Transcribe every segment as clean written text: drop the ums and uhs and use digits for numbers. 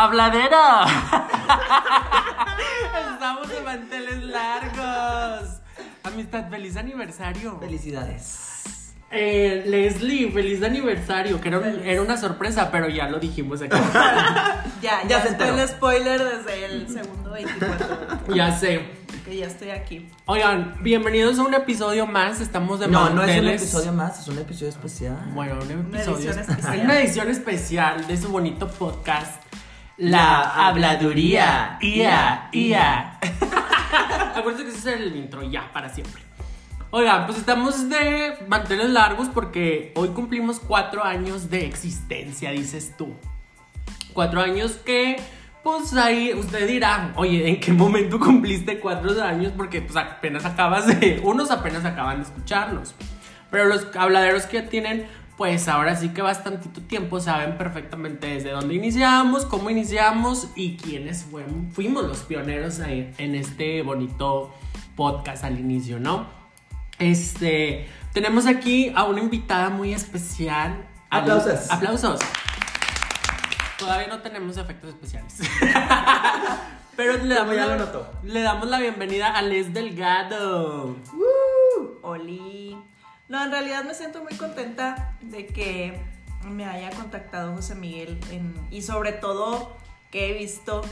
¡Habladera! Estamos de manteles largos. Amistad, feliz aniversario. Felicidades. Leslie, feliz aniversario. Que era una sorpresa, pero ya lo dijimos aquí. ya se enteró. El spoiler desde el segundo 24. Ya sé. Que ya estoy aquí. Oigan, bienvenidos a un episodio más. Estamos de manteles. No es un episodio más, es un episodio especial. Bueno, una edición especial de su bonito podcast, La Habladuría. Ia. Acuérdense que ese es el intro ya para siempre. Oigan, pues estamos de manteles largos porque hoy cumplimos 4 años de existencia, dices tú. 4 años que... Pues ahí usted dirá, oye, ¿en qué momento cumpliste 4 años? Porque pues unos apenas acaban de escucharnos. Pero los habladeros que tienen, pues ahora sí que bastantito tiempo, saben perfectamente desde dónde iniciamos, cómo iniciamos y quiénes fuimos los pioneros en este bonito podcast al inicio, ¿no? Tenemos aquí a una invitada muy especial. ¡Aplausos! ¡Aplausos! Todavía no tenemos efectos especiales. Pero le damos la bienvenida a Les Delgado. ¡Oli! No, en realidad me siento muy contenta de que me haya contactado José Miguel y sobre todo que he visto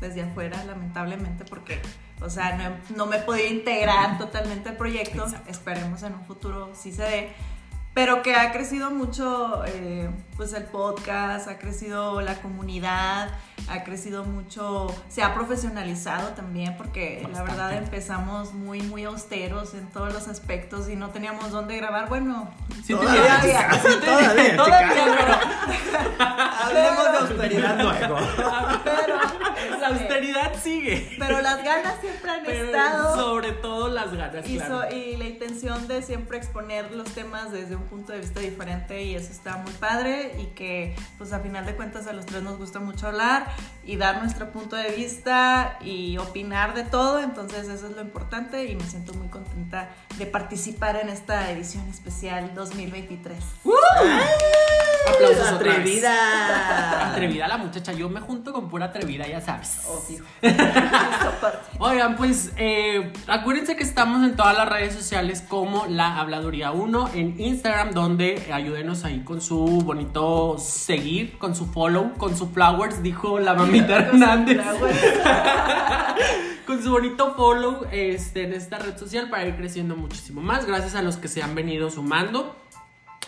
desde afuera, lamentablemente, porque, o sea, no me he podido integrar totalmente al proyecto. Exacto. Esperemos en un futuro sí se dé. Pero que ha crecido mucho, pues el podcast, ha crecido la comunidad, ha crecido mucho, se ha profesionalizado también, porque bastante. La verdad empezamos muy, muy austeros en todos los aspectos y no teníamos dónde grabar. Bueno, sí, todavía, pero hablemos de austeridad luego. Pero la austeridad sigue. Pero las ganas siempre han estado. Sobre todo las ganas, claro. Y la intención de siempre exponer los temas desde un punto de vista diferente, y eso está muy padre, y que pues a final de cuentas a los tres nos gusta mucho hablar y dar nuestro punto de vista y opinar de todo, entonces eso es lo importante y me siento muy contenta de participar en esta edición especial 2023. ¡Aplausos! Atrevida la muchacha, yo me junto con pura atrevida, ya sabes. Obvio. Oigan, pues acuérdense que estamos en todas las redes sociales como La Habladuría 1 en Instagram, donde ayúdenos ahí con su bonito seguir, con su follow, con su flowers, dijo la mamita Hernández. Con su bonito follow en esta red social para ir creciendo muchísimo más. Gracias a los que se han venido sumando.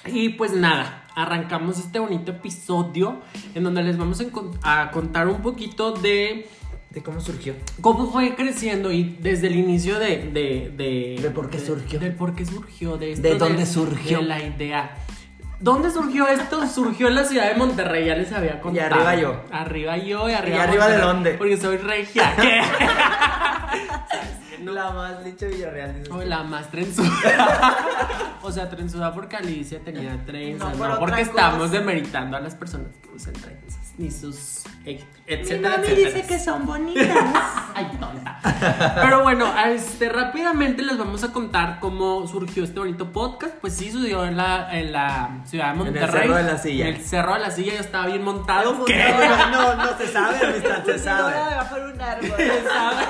Y pues nada, arrancamos este bonito episodio en donde les vamos a contar un poquito de cómo surgió, cómo fue creciendo y desde el inicio de por qué surgió, de por qué surgió, de esto, de dónde surgió, de la idea. ¿Dónde surgió esto? Surgió en la ciudad de Monterrey, ya les había contado. Y arriba yo. ¿Y arriba de dónde? Porque soy regia. ¿Qué? La más licha Villarreal. O la más trenzuda. O sea, trenzuda porque Alicia tenía trenzas. No porque estamos demeritando a las personas que usan trenzas. Ni sus etcétera. Mi mami dice que son bonitas. Ay, tonta. Pero bueno, rápidamente les vamos a contar cómo surgió este bonito podcast. Pues sí, sucedió en la ciudad de Monterrey. En el Cerro de la Silla. En el Cerro de la Silla yo estaba bien montado. ¿Qué? No se sabe, amistad, se sabe. Debajo de un árbol. Se sabe.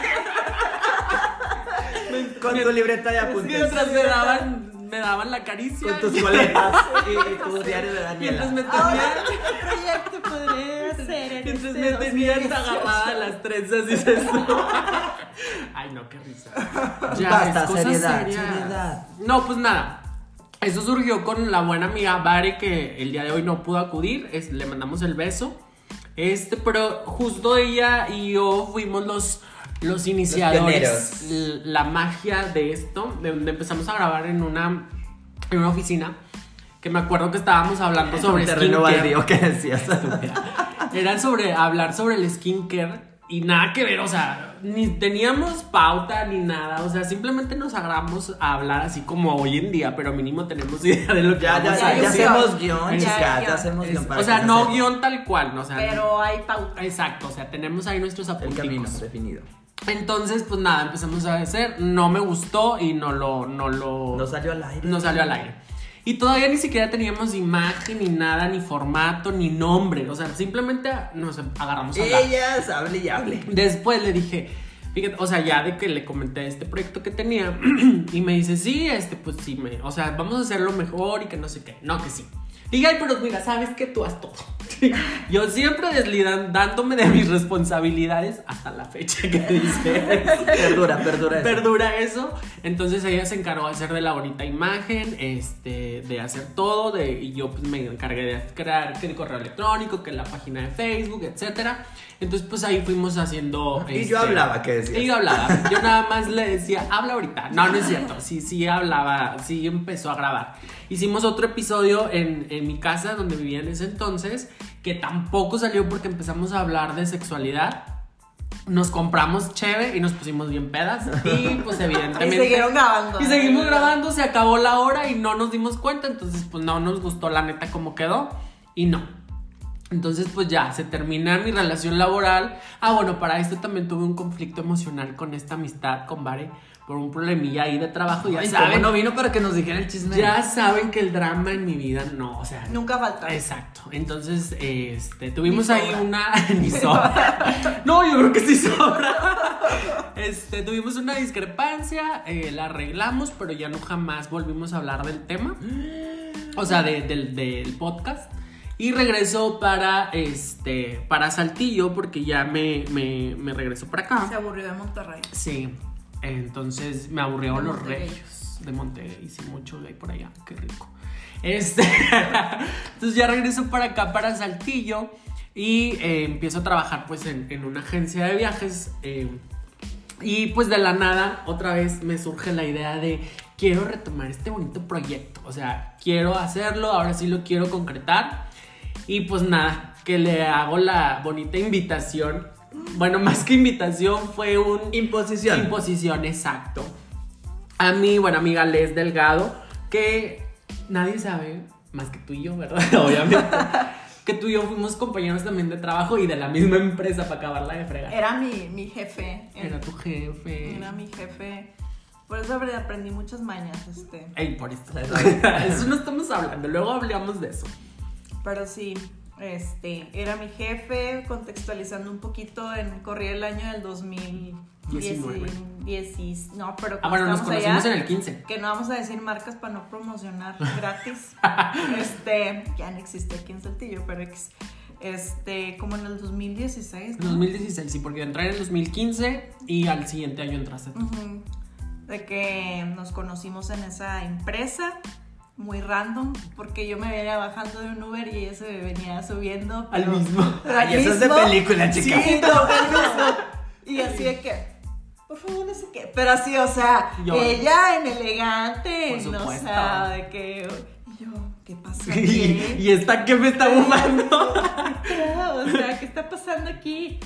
Con tu libreta de apuntes. Mientras me daban la caricia. Con tus coletas y tu diario de Daniela. Mientras me tenían... ¿Qué proyecto podría hacer? Mientras me tenían agarrada las trenzas, dices tú. Ay, no, qué risa. Ya, basta, seriedad. No, pues nada. Eso surgió con la buena amiga Bari, que el día de hoy no pudo acudir. Le mandamos el beso. Pero justo ella y yo fuimos los iniciadores, la magia de esto, de donde empezamos a grabar en una oficina, que me acuerdo que estábamos hablando sobre terreno baldío que decías. Era sobre hablar sobre el skincare y nada que ver, o sea, ni teníamos pauta ni nada, o sea, simplemente nos agarramos a hablar así como hoy en día, pero mínimo tenemos idea de lo que ya hacemos guión. O sea, no guión tal cual, no, o sea, pero hay pauta. Exacto, o sea, tenemos ahí nuestros apuntes. El camino definido. Entonces, pues nada, empezamos a hacer. No me gustó y no salió al aire. Y todavía ni siquiera teníamos imagen, ni nada, ni formato, ni nombre. O sea, simplemente nos agarramos a hablar. Ellas, hable y hable. Después le dije, fíjate, o sea, ya de que le comenté este proyecto que tenía y me dice, sí, pues sí, o sea, vamos a hacerlo mejor y que no sé qué. No, que sí. Y ay, pero mira, sabes que tú haz todo. Yo siempre deslidándome de mis responsabilidades hasta la fecha que dice. Perdura eso. Entonces ella se encargó de hacer de la bonita imagen, de hacer todo, y yo pues me encargué de crear que el correo electrónico, que la página de Facebook, etcétera. Entonces pues ahí fuimos haciendo. Y yo hablaba, ¿qué decías? Y yo hablaba. Yo nada más le decía, habla ahorita. No, no es cierto. Sí, sí hablaba, sí empezó a grabar. Hicimos otro episodio en mi casa donde vivía en ese entonces, que tampoco salió porque empezamos a hablar de sexualidad. Nos compramos cheve y nos pusimos bien pedas. Y pues evidentemente y siguieron grabando. Y seguimos grabando, se acabó la hora y no nos dimos cuenta. Entonces pues no nos gustó la neta cómo quedó. Y no. Entonces pues ya, se termina mi relación laboral. Ah, bueno, para esto también tuve un conflicto emocional con esta amistad, con Bari, por un problemilla ahí de trabajo. Ya saben, no vino para que nos dijera el chisme. Ya saben que el drama en mi vida no, o sea, nunca falta. Exacto. Entonces, tuvimos ahí una ni sobra. No, yo creo que sí sobra. Tuvimos una discrepancia, la arreglamos, pero ya no jamás volvimos a hablar del tema. O sea, del podcast. Y regresó para Saltillo porque ya me regresó para acá. Se aburrió de Monterrey. Sí. Entonces me aburrieron los regios de Monterrey. Hice mucho gay por allá, qué rico. Entonces ya regreso para acá, para Saltillo. Y empiezo a trabajar pues en una agencia de viajes. Y pues de la nada otra vez me surge la idea de quiero retomar este bonito proyecto. O sea, quiero hacerlo, ahora sí lo quiero concretar. Y pues nada, que le hago la bonita invitación. Bueno, más que invitación, fue un... Imposición. Imposición, exacto. A mi buena amiga Les Delgado, que nadie sabe, más que tú y yo, ¿verdad? Obviamente. Que tú y yo fuimos compañeros también de trabajo y de la misma empresa para acabarla de fregar. Era mi jefe. Era tu jefe. Era mi jefe. Por eso aprendí muchas mañas, Ey, por eso. Eso no estamos hablando, luego hablamos de eso. Pero sí... era mi jefe, contextualizando un poquito, corría el año del 2019. No, pero nos conocimos allá, en el 15. Que no vamos a decir marcas para no promocionar gratis. Ya no existe aquí en Saltillo, pero como en el 2016. ¿No? 2016, sí, porque entré en el 2015 y al siguiente año entraste tú. Uh-huh. De que nos conocimos en esa empresa. Muy random, porque yo me venía bajando de un Uber y ella se venía subiendo. Al mismo. Ay, eso es de película, chica. Sí, no. Y así de que, por favor, no sé qué. Pero así, o sea, yo, ella en elegante, no sabe que. Y yo, ¿qué pasó aquí? ¿Y esta qué me está fumando? O sea, ¿qué está pasando aquí?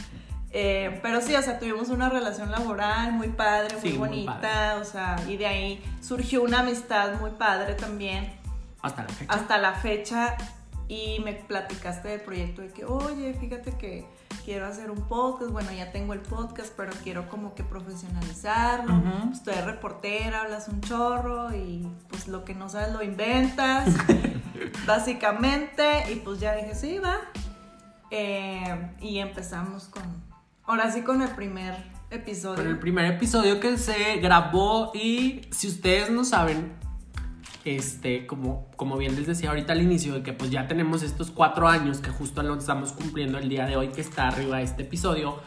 Pero sí, o sea, tuvimos una relación laboral muy padre, muy bonita, muy padre. O sea, y de ahí surgió una amistad muy padre también. Hasta la fecha, y me platicaste del proyecto de que, oye, fíjate que quiero hacer un podcast, bueno, ya tengo el podcast, pero quiero como que profesionalizarlo, uh-huh. Pues tú eres reportera, hablas un chorro, y pues lo que no sabes lo inventas, básicamente, y pues ya dije, sí, va, y empezamos con... Ahora sí con el primer episodio. Con el primer episodio que se grabó. Y si ustedes no saben, como bien les decía ahorita al inicio, de que pues ya tenemos estos 4 años que justo lo estamos cumpliendo el día de hoy, que está arriba este episodio.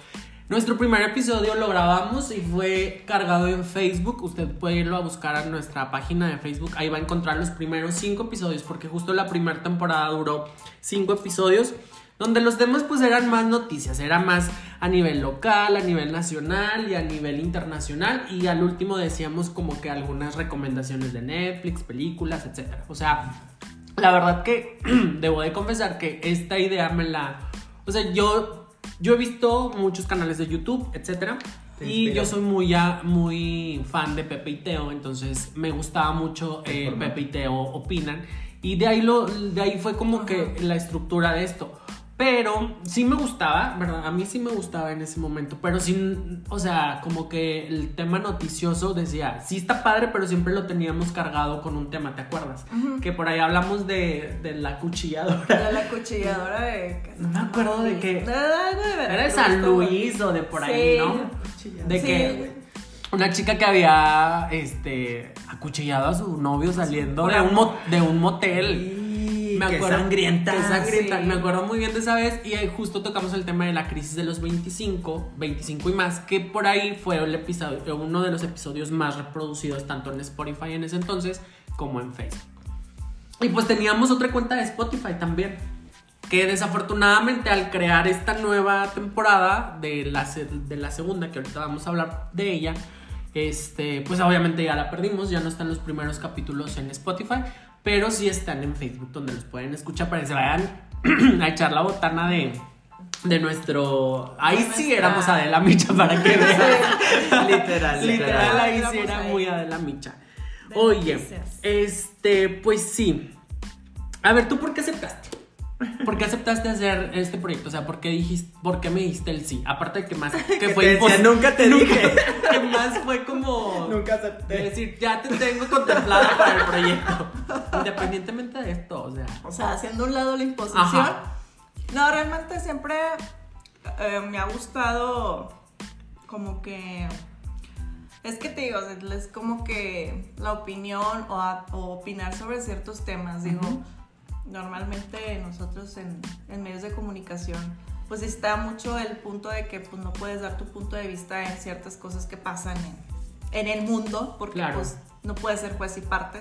Nuestro primer episodio lo grabamos y fue cargado en Facebook. Usted puede irlo a buscar a nuestra página de Facebook. Ahí va a encontrar los primeros 5 episodios, porque justo la primera temporada duró 5 episodios, donde los temas pues eran más noticias, era más a nivel local, a nivel nacional y a nivel internacional, y al último decíamos como que algunas recomendaciones de Netflix, películas, etcétera. O sea, la verdad que debo de confesar que esta idea o sea, yo he visto muchos canales de YouTube, etcétera, y yo soy muy fan de Pepe y Teo, entonces me gustaba mucho Pepe y Teo Opinan, y de ahí fue como que la estructura de esto. Pero sí me gustaba, ¿verdad? A mí sí me gustaba en ese momento. Pero sí, o sea, como que el tema noticioso decía, sí está padre, pero siempre lo teníamos cargado con un tema, ¿te acuerdas? Uh-huh. Que por ahí hablamos de la cuchilladora. De la cuchilladora de... No me acuerdo de qué. Era de San Luis o de por ahí, ¿no? De que... Una chica que había acuchillado a su novio saliendo de un motel. Sí, me acuerdo, qué sangrienta. Sí. Me acuerdo muy bien de esa vez. Y ahí justo tocamos el tema de la crisis de los 25 y más, que por ahí fue el episodio, uno de los episodios más reproducidos tanto en Spotify en ese entonces como en Facebook. Y pues teníamos otra cuenta de Spotify también, que desafortunadamente al crear esta nueva temporada de la segunda, que ahorita vamos a hablar de ella, pues obviamente ya la perdimos, ya no están los primeros capítulos en Spotify, pero sí están en Facebook, donde los pueden escuchar para que se vayan a echar la botana de nuestro... Ahí sí éramos Adela Micha, para que vean. literal, ahí sí era muy Adela Micha. Oye, pues sí. A ver, ¿tú por qué aceptaste? ¿Por qué aceptaste hacer este proyecto? O sea, ¿por qué me dijiste el sí? Aparte de que más... Que fue imposible. Nunca te dije. Que más fue como... Nunca acepté. Es decir, ya te tengo contemplada para el proyecto. Independientemente de esto, o sea, haciendo un lado la imposición. Ajá. No, realmente siempre me ha gustado como que... Es que te digo, es como que la opinión o opinar sobre ciertos temas, digo... Uh-huh. Normalmente nosotros en medios de comunicación pues está mucho el punto de que pues no puedes dar tu punto de vista en ciertas cosas que pasan en el mundo, porque claro, pues no puedes ser juez y parte,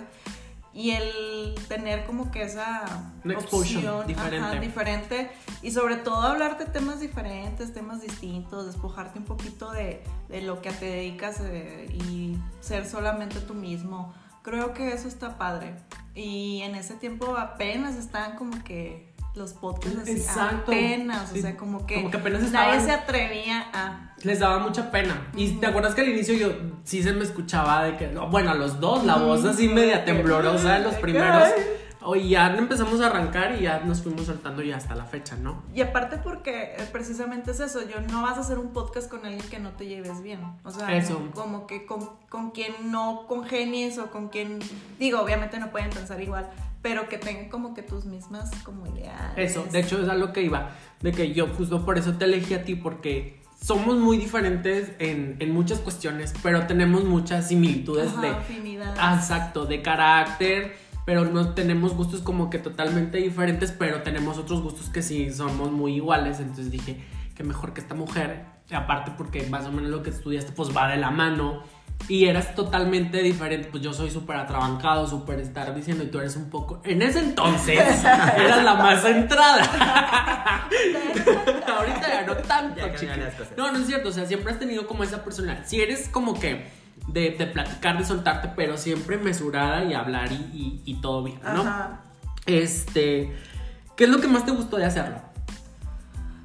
y el tener como que esa opción diferente, y sobre todo hablar de temas diferentes, temas distintos, despojarte un poquito de lo que te dedicas y ser solamente tú mismo. Creo que eso está padre. Y en ese tiempo apenas estaban como que los podcasts así. Exacto. Apenas, sí. O sea, como que apenas estaban, nadie se atrevía a... Les daba mucha pena. Y te acuerdas que al inicio yo sí se me escuchaba de que... Bueno, a los dos, la voz así media temblorosa de los primeros. Y ya empezamos a arrancar y ya nos fuimos soltando y hasta la fecha, ¿no? Y aparte porque precisamente es eso, no vas a hacer un podcast con alguien que no te lleves bien. O sea, eso. Como que con quien no congenies o con quien... Digo, obviamente no pueden pensar igual, pero que tengan como que tus mismas como ideas. Eso, de hecho es a lo que iba, de que yo justo por eso te elegí a ti, porque... Somos muy diferentes en muchas cuestiones, pero tenemos muchas similitudes. Ajá, de... afinidades. Exacto, de carácter, pero no tenemos gustos como que totalmente diferentes, pero tenemos otros gustos que sí somos muy iguales. Entonces dije, que mejor que esta mujer, aparte porque más o menos lo que estudiaste pues va de la mano y eras totalmente diferente. Pues yo soy súper atrabancado, súper estar diciendo, y tú eres un poco... En ese entonces eras la más centrada. Ahorita ya no tanto, chica. No es cierto, o sea, siempre has tenido como esa personalidad. Si eres como que de platicar, de soltarte, pero siempre mesurada y hablar y todo bien, ¿no? Ajá. ¿Qué es lo que más te gustó de hacerlo?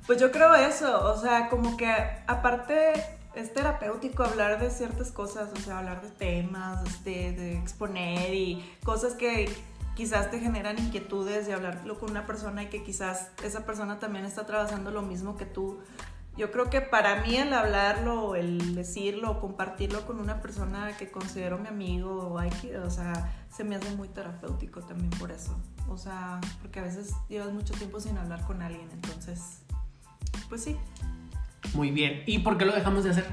Pues yo creo eso, o sea, como que aparte... Es terapéutico hablar de ciertas cosas, o sea, hablar de temas, de exponer y cosas que quizás te generan inquietudes, de hablarlo con una persona y que quizás esa persona también está atravesando lo mismo que tú. Yo creo que para mí el hablarlo, el decirlo, compartirlo con una persona que considero mi amigo, o sea, se me hace muy terapéutico también por eso. O sea, porque a veces llevas mucho tiempo sin hablar con alguien, entonces, pues sí. Muy bien. ¿Y por qué lo dejamos de hacer?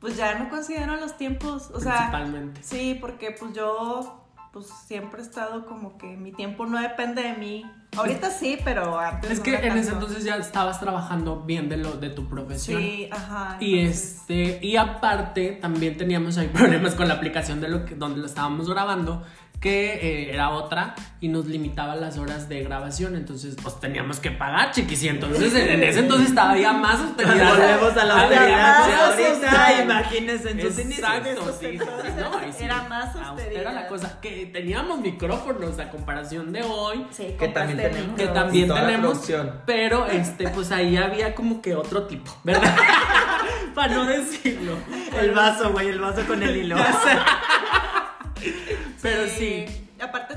Pues ya no considero los tiempos. O sea, principalmente. Sí, porque pues yo pues siempre he estado como que mi tiempo no depende de mí. Ahorita sí, pero antes es no. Es que en ese entonces ya estabas trabajando bien de tu profesión. Sí, ajá. Y entonces... y aparte también teníamos ahí problemas con la aplicación donde lo estábamos grabando, que era otra y nos limitaba las horas de grabación, entonces pues teníamos que pagar, chiquis, y entonces en ese entonces estaba ya más austeridad. Volvemos a la austeridad, imagínense en sus inicios. Exacto, sí, no, sí, era más austera la cosa, que teníamos micrófonos a comparación de hoy, sí, que también tenemos, pero pues ahí había como que otro tipo, ¿verdad? Para no decirlo. El vaso con el hilo. Pero sí. Aparte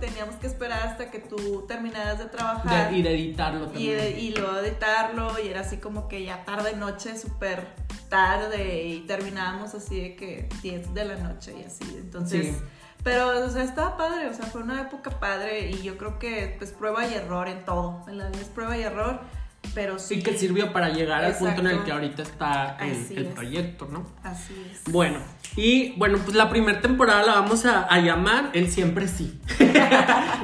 teníamos que esperar hasta que tú terminaras de trabajar. Y de editarlo también. Y luego editarlo, y era así como que ya tarde, noche, súper tarde, y terminábamos así de que 10 de la noche y así. Entonces, sí. Pero, o sea, estaba padre, o sea, fue una época padre, y yo creo que pues prueba y error en todo. En la vida es prueba y error, pero sí. Y que sirvió para llegar al punto en el que ahorita está el proyecto, ¿no? Así es. Bueno. Y bueno, pues la primera temporada la vamos a llamar El Siempre Sí.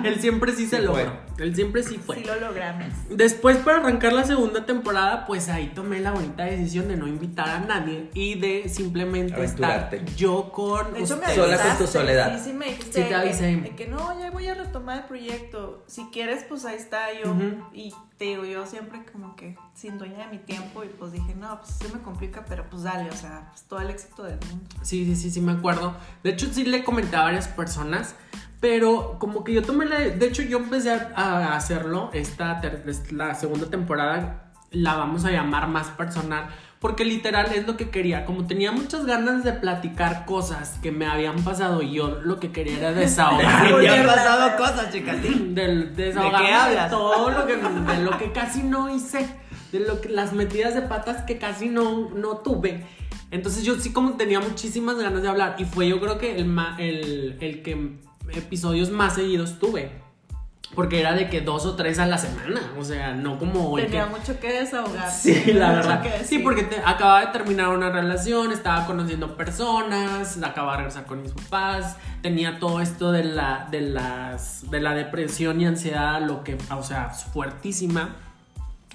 El Siempre Sí se logró. El Siempre Sí fue. Sí lo logramos. Después, para arrancar la segunda temporada, pues ahí tomé la bonita decisión de no invitar a nadie y de simplemente aventurarte. Estar yo con ustedes. Solas en tu soledad. Sí, sí me dijiste que no, ya voy a retomar el proyecto. Si quieres, pues ahí está yo. Uh-huh. Y te digo, yo siempre como que sin dueña de mi tiempo, y pues dije, no, pues se me complica, pero pues dale, o sea, pues todo el éxito del mundo. Sí, me acuerdo. De hecho, sí le comenté a varias personas, pero como que yo tomé de hecho, yo empecé a hacerlo. La segunda temporada la vamos a llamar Más Personal, porque literal es lo que quería. Como tenía muchas ganas de platicar cosas que me habían pasado, y yo lo que quería era desahogar. Me habían pasado cosas, chicas. ¿De qué hablas? Todo lo que casi no hice, de lo que las metidas de patas que casi no tuve. Entonces yo sí como tenía muchísimas ganas de hablar, y fue yo creo que el que episodios más seguidos tuve. Porque era de que 2 o 3 a la semana. O sea, no como... Tenía mucho que desahogar. Sí, la verdad. Sí, porque acababa de terminar una relación, estaba conociendo personas, acababa de regresar con mis papás, tenía todo esto de la depresión y ansiedad, o sea, fuertísima.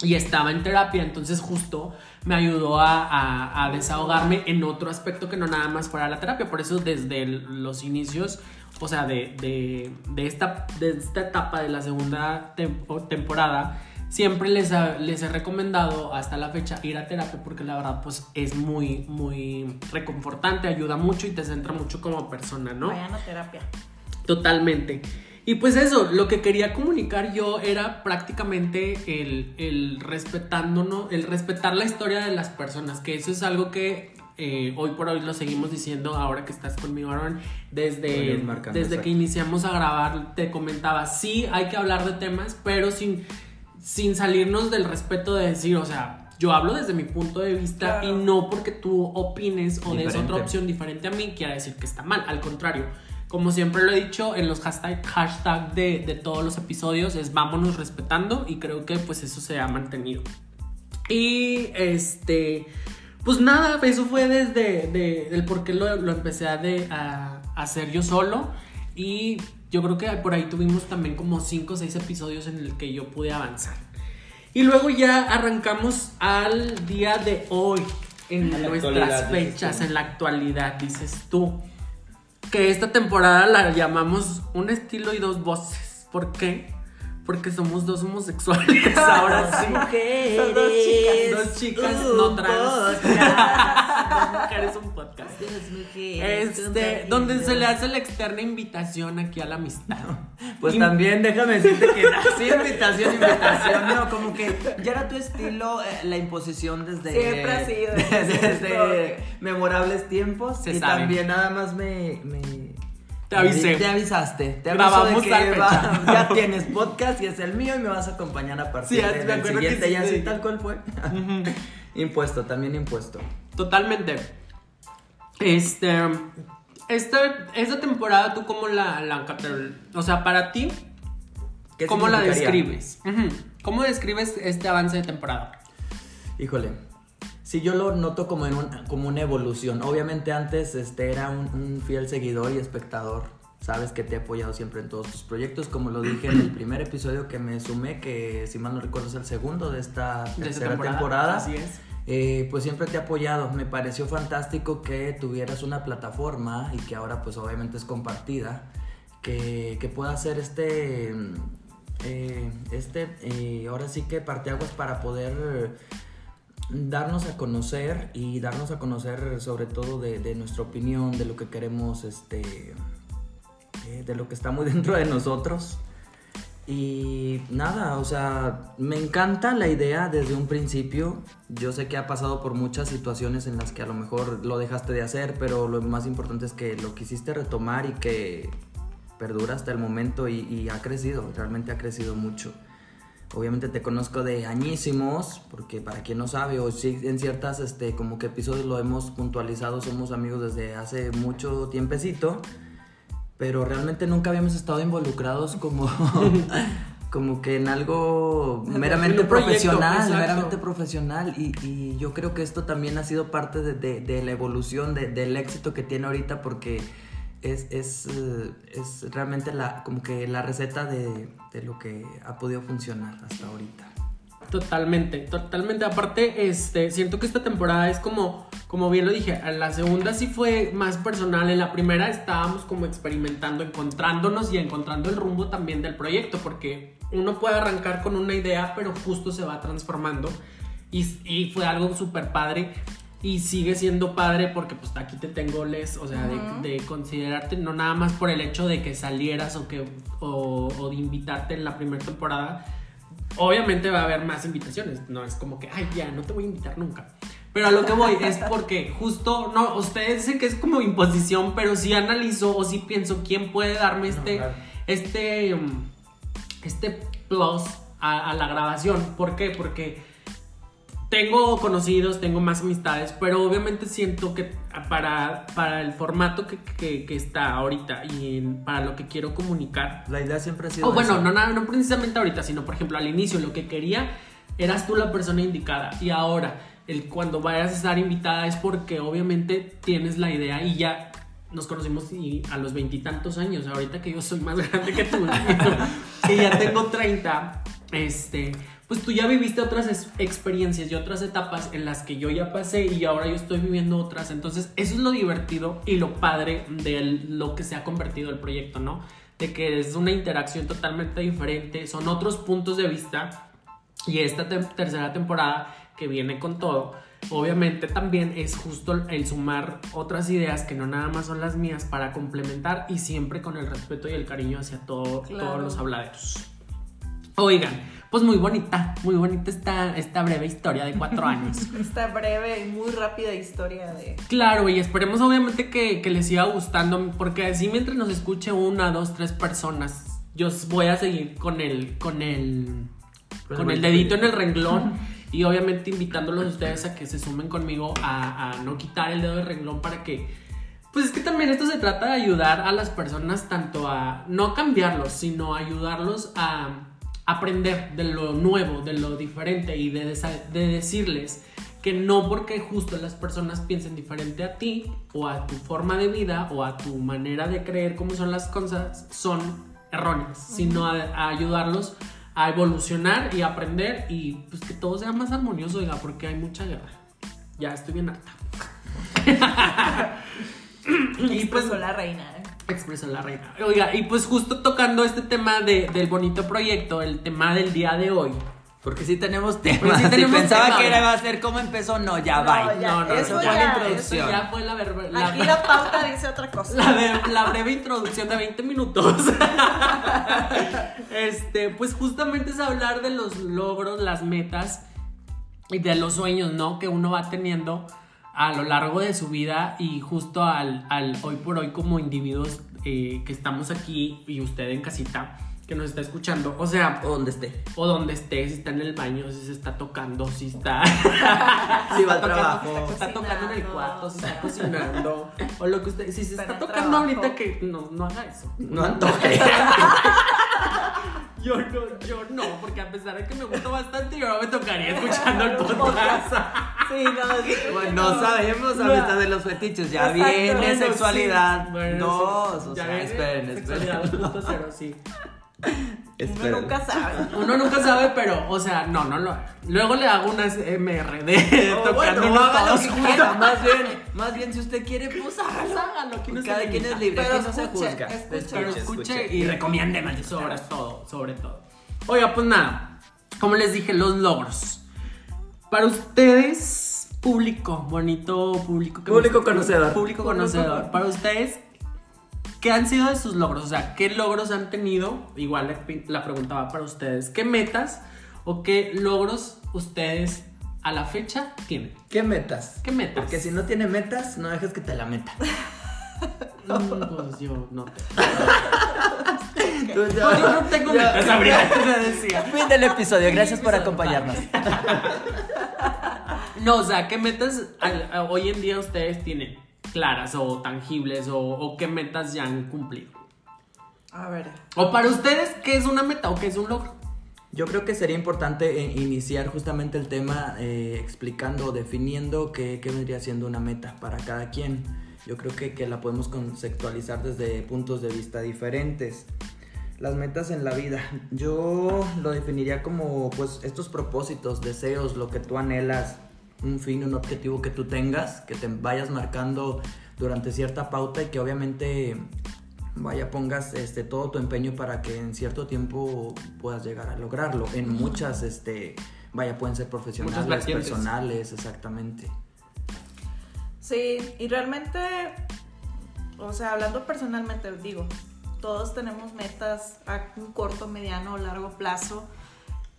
Y estaba en terapia, entonces justo me ayudó a desahogarme en otro aspecto que no nada más fuera la terapia. Por eso desde los inicios, o sea, de esta etapa de la segunda temporada, siempre les he recomendado hasta la fecha ir a terapia, porque la verdad pues es muy, muy reconfortante, ayuda mucho y te centra mucho como persona, ¿no? Vayan a terapia. Totalmente. Y pues eso, lo que quería comunicar yo era prácticamente el respetar la historia de las personas, que eso es algo que hoy por hoy lo seguimos diciendo, ahora que estás conmigo, Aaron, desde que iniciamos a grabar, te comentaba, sí, hay que hablar de temas, pero sin salirnos del respeto de decir, o sea... Yo hablo desde mi punto de vista, claro. Y no porque tú opines o des otra opción diferente a mí quiera decir que está mal. Al contrario, como siempre lo he dicho en los hashtag de todos los episodios, es vámonos respetando, y creo que pues eso se ha mantenido. Y pues nada, eso fue desde el por qué lo empecé a hacer yo solo. Y yo creo que por ahí tuvimos también como 5 o 6 episodios en el que yo pude avanzar. Y luego ya arrancamos al día de hoy, en nuestras fechas, en la actualidad, dices tú. Que esta temporada la llamamos Un estilo y dos voces. ¿Por qué? Porque somos 2 homosexuales ahora sí. Mujeres. Son 2 chicas no trans. Dos mujeres, un podcast. Dos mujeres. Donde se le hace la externa invitación aquí a la amistad. Pues también déjame decirte que sí, invitación. No, como que ya era tu estilo, la imposición desde... Siempre ha sido. Desde memorables tiempos. Se y sabe. También nada más te avisé. Te avisaste. Te grabamos de que ya tienes podcast y es el mío, y me vas a acompañar a partir del siguiente. Sí, y así tal cual fue. Uh-huh. Impuesto. Totalmente. Esta temporada, tú cómo la o sea, para ti, ¿cómo la describes? Uh-huh. ¿Cómo describes este avance de temporada? Híjole. Sí, yo lo noto como como una evolución. Obviamente antes era un fiel seguidor y espectador, sabes, que te he apoyado siempre en todos tus proyectos, como lo dije en el primer episodio que me sumé, que si mal no recuerdo es el segundo de esta tercera temporada. Así es. Pues siempre te he apoyado. Me pareció fantástico que tuvieras una plataforma y que ahora pues obviamente es compartida, que pueda hacer ahora sí que parteaguas para poder... darnos a conocer sobre todo de nuestra opinión, de lo que queremos, de lo que está muy dentro de nosotros. Y nada, o sea, me encanta la idea desde un principio. Yo sé que ha pasado por muchas situaciones en las que a lo mejor lo dejaste de hacer, pero lo más importante es que lo quisiste retomar y que perdura hasta el momento y ha crecido, realmente ha crecido mucho. Obviamente te conozco de añísimos, porque para quien no sabe, o sí, en ciertas como que episodios lo hemos puntualizado, somos amigos desde hace mucho tiempecito, pero realmente nunca habíamos estado involucrados como que en algo meramente profesional, meramente profesional, y yo creo que esto también ha sido parte de la evolución, del éxito que tiene ahorita, porque es realmente como que la receta de lo que ha podido funcionar hasta ahorita. Totalmente. Aparte, siento que esta temporada es como bien lo dije, la segunda sí fue más personal. En la primera estábamos como experimentando, encontrándonos y encontrando el rumbo también del proyecto, porque uno puede arrancar con una idea, pero justo se va transformando. Y fue algo súper padre. Y sigue siendo padre porque pues aquí te tengo, Les, o sea, uh-huh, de considerarte, no nada más por el hecho de que salieras o de invitarte en la primera temporada. Obviamente va a haber más invitaciones, no es como que, ay, ya, no te voy a invitar nunca. Pero a lo que voy es porque justo, no, ustedes sé que es como imposición, pero sí analizo o sí pienso quién puede darme este plus a la grabación. ¿Por qué? Porque tengo conocidos, tengo más amistades, pero obviamente siento que para el formato que está ahorita y para lo que quiero comunicar, la idea siempre ha sido... No precisamente ahorita, sino por ejemplo al inicio, lo que quería eras tú la persona indicada, y ahora cuando vayas a estar invitada es porque obviamente tienes la idea y ya nos conocimos y a los 20 y tantos años, ahorita que yo soy más grande que tú, y ya tengo 30, pues tú ya viviste otras experiencias y otras etapas en las que yo ya pasé y ahora yo estoy viviendo otras. Entonces eso es lo divertido y lo padre de lo que se ha convertido el proyecto, ¿no? De que es una interacción totalmente diferente, son otros puntos de vista, y esta tercera temporada que viene con todo, obviamente también es justo el sumar otras ideas que no nada más son las mías para complementar, y siempre con el respeto y el cariño hacia todos los habladeros. Oigan, pues muy bonita esta breve historia de 4 años. Esta breve y muy rápida historia de... Claro, y esperemos obviamente que les siga gustando, porque así mientras nos escuche 1, 2, 3 personas, yo voy a seguir con el dedito en el renglón, y obviamente invitándolos a ustedes a que se sumen conmigo a no quitar el dedo del renglón, para que... Pues es que también esto se trata de ayudar a las personas, tanto a no cambiarlos, sino ayudarlos a aprender de lo nuevo, de lo diferente, y de decirles que no porque justo las personas piensen diferente a ti, o a tu forma de vida, o a tu manera de creer cómo son las cosas, son erróneas, sino a ayudarlos a evolucionar y aprender, y pues que todo sea más armonioso, oiga, porque hay mucha guerra. Ya estoy bien harta. Y pues expresó la reina. Oiga, y pues justo tocando este tema del bonito proyecto, el tema del día de hoy, porque sí tenemos temas. Si pensaba tema, que iba a ser cómo empezó, eso fue la introducción. Ya fue aquí la pauta dice otra cosa. La breve introducción de 20 minutos. Pues justamente es hablar de los logros, las metas y de los sueños, ¿no? Que uno va teniendo a lo largo de su vida, y justo al hoy por hoy como individuos que estamos aquí, y usted en casita que nos está escuchando, o sea, o donde esté, si está en el baño, si se está tocando, si está tocando en el cuarto, si está cocinando, o lo que usted, si se está tocando ahorita, que no haga eso, no antoje. Yo no, porque a pesar de que me gusta bastante, yo no me tocaría escuchando el podcast. Sí, no. Bueno, no sabemos ahorita de los fetiches. Ya viene sexualidad 2. O sea, esperen. 2.0, sí. Uno nunca sabe, pero, o sea, no lo hago. Luego le hago unas MRD tocando todos juntos. Más bien, si usted quiere, pues hágalo. Cada quien es libre, pero no se juzga. Pero escuche y recomiéndeme sobre todo. Oiga, pues nada, como les dije, los logros. Para ustedes, público bonito, público conocedor. Para ustedes, ¿qué han sido de sus logros? O sea, ¿qué logros han tenido? Igual la pregunta va para ustedes. ¿Qué metas o qué logros ustedes a la fecha tienen? ¿Qué metas? Porque si no tiene metas, no dejes que te la meta. Pues yo no tengo. Pues yo no tengo una cosa que decir. Fin del episodio, gracias por acompañarnos. No, o sea, ¿qué metas hoy en día ustedes tienen claras o tangibles o qué metas ya han cumplido? A ver. O para ustedes, ¿qué es una meta o qué es un logro? Yo creo que sería importante iniciar justamente el tema explicando, definiendo qué vendría siendo una meta para cada quien. Yo creo que la podemos conceptualizar desde puntos de vista diferentes. Las metas en la vida, yo lo definiría como pues estos propósitos, deseos, lo que tú anhelas, un fin, un objetivo que tú tengas, que te vayas marcando durante cierta pauta y que obviamente pongas todo tu empeño para que en cierto tiempo puedas llegar a lograrlo. En muchas, pueden ser profesionales, personales, exactamente. Sí, y realmente, o sea, hablando personalmente, digo, todos tenemos metas a un corto, mediano o largo plazo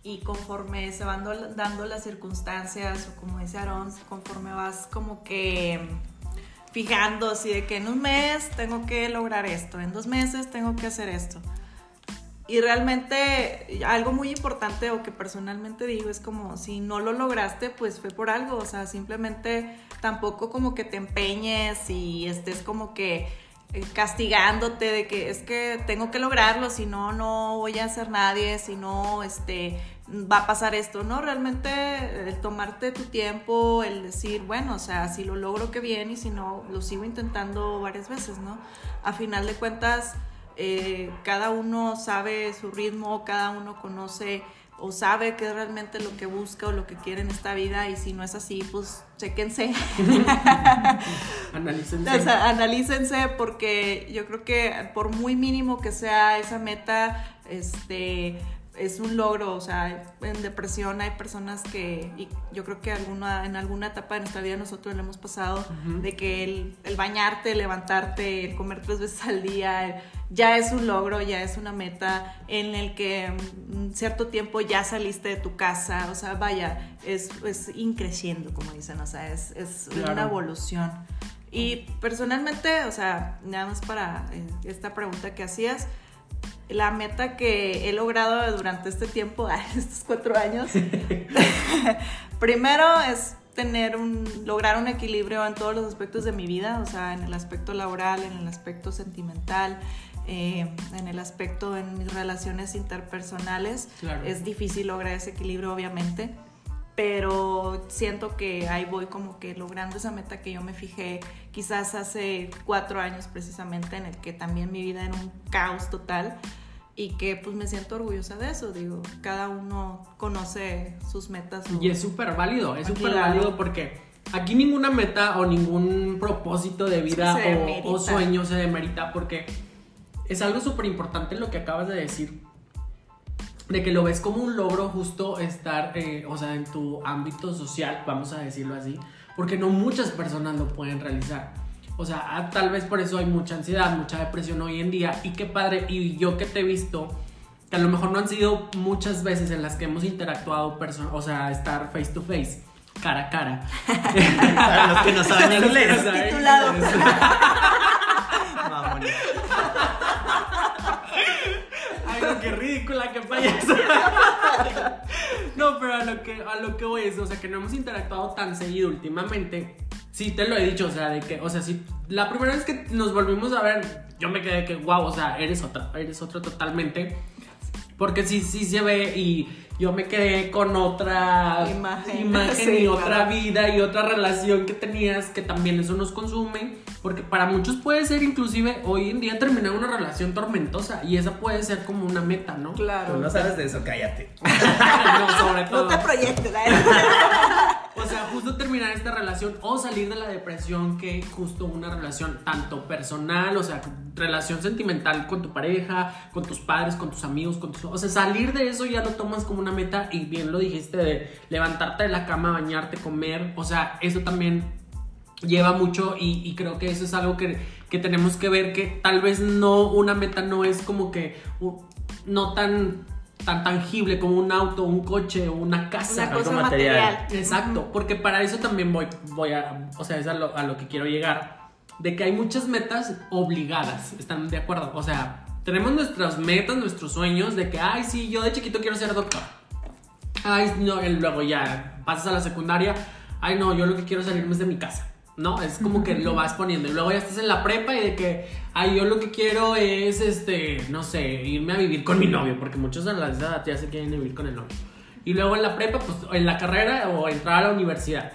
y conforme se van dando las circunstancias o como dice Aarón, conforme vas como que fijando así de que en un mes tengo que lograr esto, en 2 meses tengo que hacer esto. Y realmente algo muy importante o que personalmente digo es como si no lo lograste pues fue por algo, o sea, simplemente tampoco como que te empeñes y estés como que castigándote de que es que tengo que lograrlo, si no, no voy a ser nadie, si no, va a pasar esto, ¿no? Realmente el tomarte tu tiempo, el decir, bueno, o sea, si lo logro, qué bien, y si no, lo sigo intentando varias veces, ¿no? A final de cuentas, cada uno sabe su ritmo, cada uno conoce o sabe qué es realmente lo que busca o lo que quiere en esta vida, y si no es así, pues chéquense. Analícense. O sea, analícense, porque yo creo que por muy mínimo que sea esa meta, es un logro. O sea, en depresión hay personas que, y yo creo que en alguna etapa de nuestra vida nosotros lo hemos pasado, uh-huh, de que el bañarte, levantarte, el comer 3 veces al día, ya es un logro, ya es una meta, en el que en cierto tiempo ya saliste de tu casa. O sea, vaya, es increciendo, como dicen, o sea, es claro, una evolución. Y personalmente, o sea, nada más para esta pregunta que hacías, la meta que he logrado durante este tiempo, estos 4 años, primero es lograr un equilibrio en todos los aspectos de mi vida, o sea, en el aspecto laboral, en el aspecto sentimental, en el aspecto en mis relaciones interpersonales. Claro. Es difícil lograr ese equilibrio, obviamente, pero siento que ahí voy como que logrando esa meta que yo me fijé quizás hace 4 años precisamente, en el que también mi vida era un caos total y que pues me siento orgullosa de eso. Digo, cada uno conoce sus metas. Y es súper válido porque aquí ninguna meta o ningún propósito de vida o sueño se demerita, porque es algo súper importante lo que acabas de decir, de que lo ves como un logro justo estar, o sea, en tu ámbito social, vamos a decirlo así, porque no muchas personas lo pueden realizar. O sea, tal vez por eso hay mucha ansiedad, mucha depresión hoy en día. Y qué padre, y yo que te he visto, que a lo mejor no han sido muchas veces en las que hemos interactuado, o sea, estar face to face, cara a cara. Para los que no saben inglés. Titulado. Vámonos. Ay, no, qué ridícula, qué payaso. No, pero a lo que voy es, o sea, que no hemos interactuado tan seguido últimamente. Sí, te lo he dicho, o sea, de que, o sea, si la primera vez que nos volvimos a ver, yo me quedé que, wow, o sea, eres otra totalmente. Porque sí se ve, y yo me quedé con otra imagen y otra vida y otra relación que tenías, que también eso nos consume, porque para muchos puede ser inclusive hoy en día terminar una relación tormentosa, y esa puede ser como una meta, ¿no? Claro. Tú no sabes de eso, cállate. No, sobre todo. No te proyectes. O sea, justo terminar esta relación o salir de la depresión, que justo una relación tanto personal, o sea, relación sentimental con tu pareja, con tus padres, con tus amigos, o sea, salir de eso ya lo tomas como una meta, y bien lo dijiste, de levantarte de la cama, bañarte, comer, o sea, eso también lleva mucho, y creo que eso es algo que tenemos que ver, que tal vez no, una meta no es como que, no tan tangible como un auto, un coche o una casa, una cosa material. Exacto, uh-huh, porque para eso también voy a, o sea, es a lo que quiero llegar, de que hay muchas metas obligadas, ¿están de acuerdo? O sea, Tenemos nuestras metas, nuestros sueños de que, ay, sí, yo de chiquito quiero ser doctor. Ay, no, luego ya pasas a la secundaria. Ay, no, yo lo que quiero salirme es de mi casa, ¿no? Es como que lo vas poniendo. Y luego ya estás en la prepa y de que, ay, yo lo que quiero es, no sé, irme a vivir con mi novio. Porque muchos a la edad ya se quieren vivir con el novio. Y luego en la prepa, pues, en la carrera o entrar a la universidad.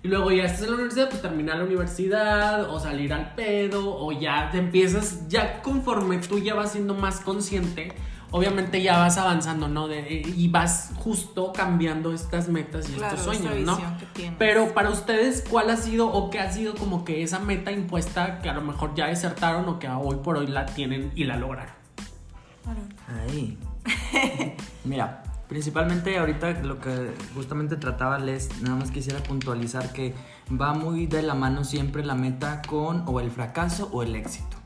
Y luego ya estás en la universidad, pues terminar la universidad o salir al pedo o ya te empiezas, ya conforme tú ya vas siendo más consciente, obviamente ya vas avanzando, ¿no? Y vas justo cambiando estas metas y claro, estos sueños, esa visión, ¿no? Que tienes. Pero para ustedes, ¿cuál ha sido o qué ha sido como que esa meta impuesta que a lo mejor ya desertaron o que hoy por hoy la tienen y la lograron? Ay. Mira. Principalmente ahorita lo que justamente trataba Les, nada más quisiera puntualizar que va muy de la mano siempre la meta con o el fracaso o el éxito.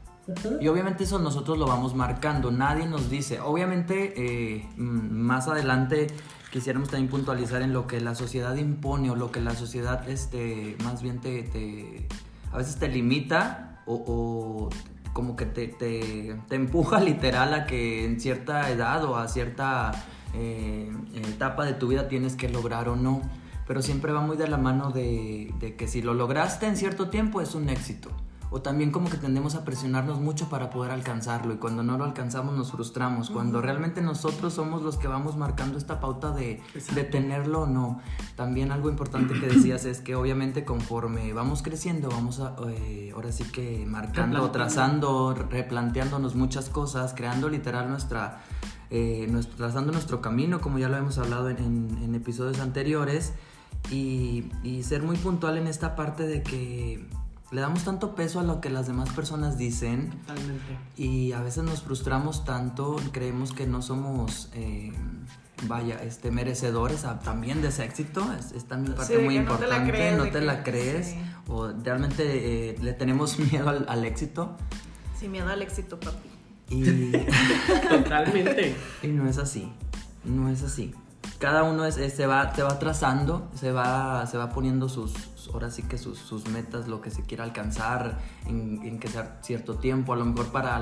Y obviamente eso nosotros lo vamos marcando, nadie nos dice. Obviamente más adelante quisiéramos también puntualizar en lo que la sociedad impone o lo que la sociedad más bien te a veces te limita o como que te empuja literal a que en cierta edad o a cierta etapa de tu vida tienes que lograr o no, pero siempre va muy de la mano de que si lo lograste en cierto tiempo es un éxito. O también como que tendemos a presionarnos mucho para poder alcanzarlo y cuando no lo alcanzamos nos frustramos, cuando realmente nosotros somos los que vamos marcando esta pauta de tenerlo o no. También algo importante que decías es que obviamente conforme vamos creciendo, vamos a, ahora sí que marcando, trazando, replanteándonos muchas cosas, creando literal trazando nuestro camino, como ya lo hemos hablado en episodios anteriores, y ser muy puntual en esta parte de que le damos tanto peso a lo que las demás personas dicen. Totalmente. Y a veces nos frustramos tanto, creemos que no somos, merecedores también de ese éxito. Es también parte muy importante, no te la crees. Sí. O realmente le tenemos miedo al éxito. Sí, miedo al éxito, papi. Y totalmente. Y no es así. Cada uno se va trazando, se va poniendo sus metas, lo que se quiera alcanzar en que sea cierto tiempo. A lo mejor para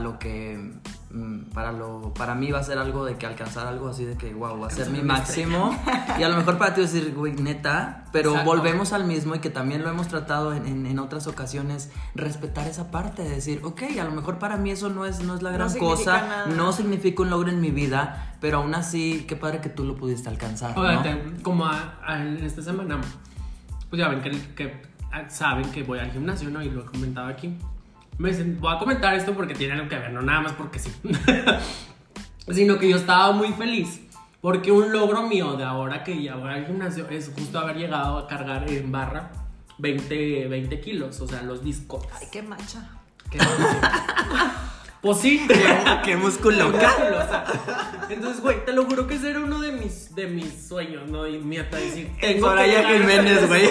mí va a ser algo de que alcanzar algo así de que wow, va a ser mi máximo. Y a lo mejor para ti vas a decir, güey, neta, pero exacto. Volvemos al mismo y que también lo hemos tratado en otras ocasiones, respetar esa parte de decir, okay, a lo mejor para mí eso no es la gran cosa, nada. No significa un logro en mi vida, pero aún así, qué padre que tú lo pudiste alcanzar, ¿no? Como en esta semana, pues ya ven que saben que voy al gimnasio, ¿no? Y lo he comentado aquí. Me dicen, voy a comentar esto porque tiene algo que ver, no nada más porque sí. Sino que yo estaba muy feliz porque un logro mío de ahora que ya voy al gimnasio es justo haber llegado a cargar en barra 20 kilos, o sea, los discos. Ay, qué macha. Qué macha. Pues sí, qué musculosa. Entonces, güey, te lo juro que ese era uno de mis sueños, ¿no? Y mierda, decir, tengo que llegar a Jiménez, güey.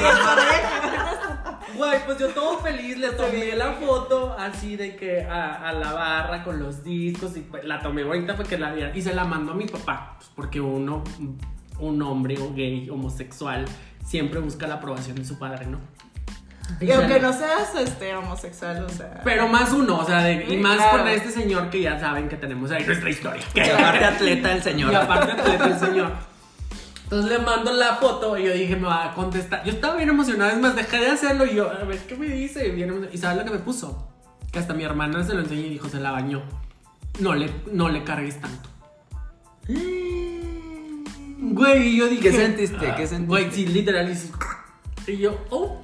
Güey, pues yo todo feliz, le tomé la foto así de que a la barra con los discos y la tomé bonita porque la vi y se la mandó a mi papá, pues porque un hombre o gay, homosexual, siempre busca la aprobación de su padre, ¿no? Y aunque no seas homosexual, o sea. Pero más uno, o sea, y más claro. Con este señor que ya saben que tenemos ahí nuestra historia. Que aparte atleta el señor. Y aparte atleta el señor. Entonces le mando la foto y yo dije, me va a contestar. Yo estaba bien emocionada, es más, dejé de hacerlo y yo, a ver qué me dice. Y ¿sabes lo que me puso? Que hasta mi hermana se lo enseñó y dijo, se la bañó. No le cargues tanto. Güey, y yo dije. ¿Qué sentiste? Güey, sí, literal. Y yo, oh.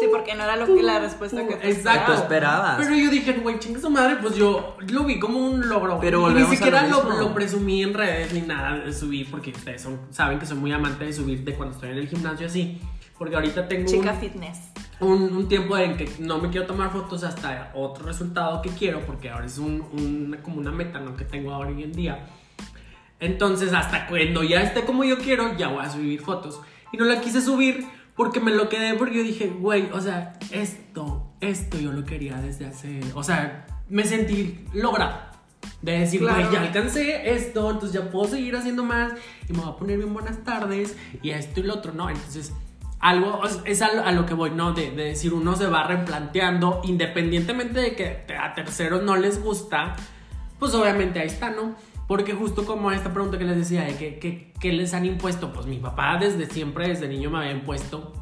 Sí, porque no era la respuesta que te esperabas. Pero yo dije, güey, chingue su madre, pues yo lo vi como un logro. Pero ni siquiera lo presumí en redes ni nada, subí, porque ustedes saben que soy muy amante de subir de cuando estoy en el gimnasio así. Porque ahorita tengo chica fitness. Un tiempo en que no me quiero tomar fotos hasta otro resultado que quiero, porque ahora es como una meta, ¿no? Que tengo ahora hoy en día. Entonces, hasta cuando ya esté como yo quiero, ya voy a subir fotos. Y no la quise subir. Porque me lo quedé, porque yo dije, güey, o sea, esto yo lo quería desde hace... O sea, me sentí logrado. De decir, güey, claro. Ya alcancé esto, entonces ya puedo seguir haciendo más. Y me voy a poner bien buenas tardes. Y esto y lo otro, ¿no? Entonces, algo es a lo que voy, ¿no? De decir, uno se va replanteando, independientemente de que a terceros no les gusta... pues obviamente ahí está, ¿no? Porque justo como esta pregunta que les decía de que les han impuesto, pues mi papá desde siempre, desde niño me había impuesto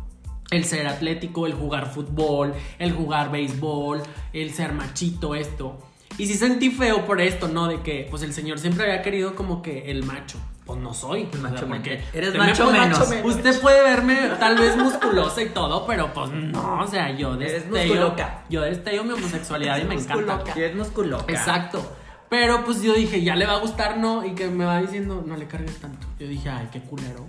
el ser atlético, el jugar fútbol, el jugar béisbol, el ser machito, esto. Y sí sentí feo por esto, ¿no? De que pues el señor siempre había querido como que el macho. Pues no soy. El macho, porque eres macho menos. Usted puede verme tal vez musculosa y todo, pero pues no, o sea, yo destello. Yo destello mi homosexualidad y me encanta. Eres musculoca. Exacto. Pero pues yo dije, ya le va a gustar, ¿no? Y que me va diciendo, no le cargues tanto. Yo dije, ay, qué culero.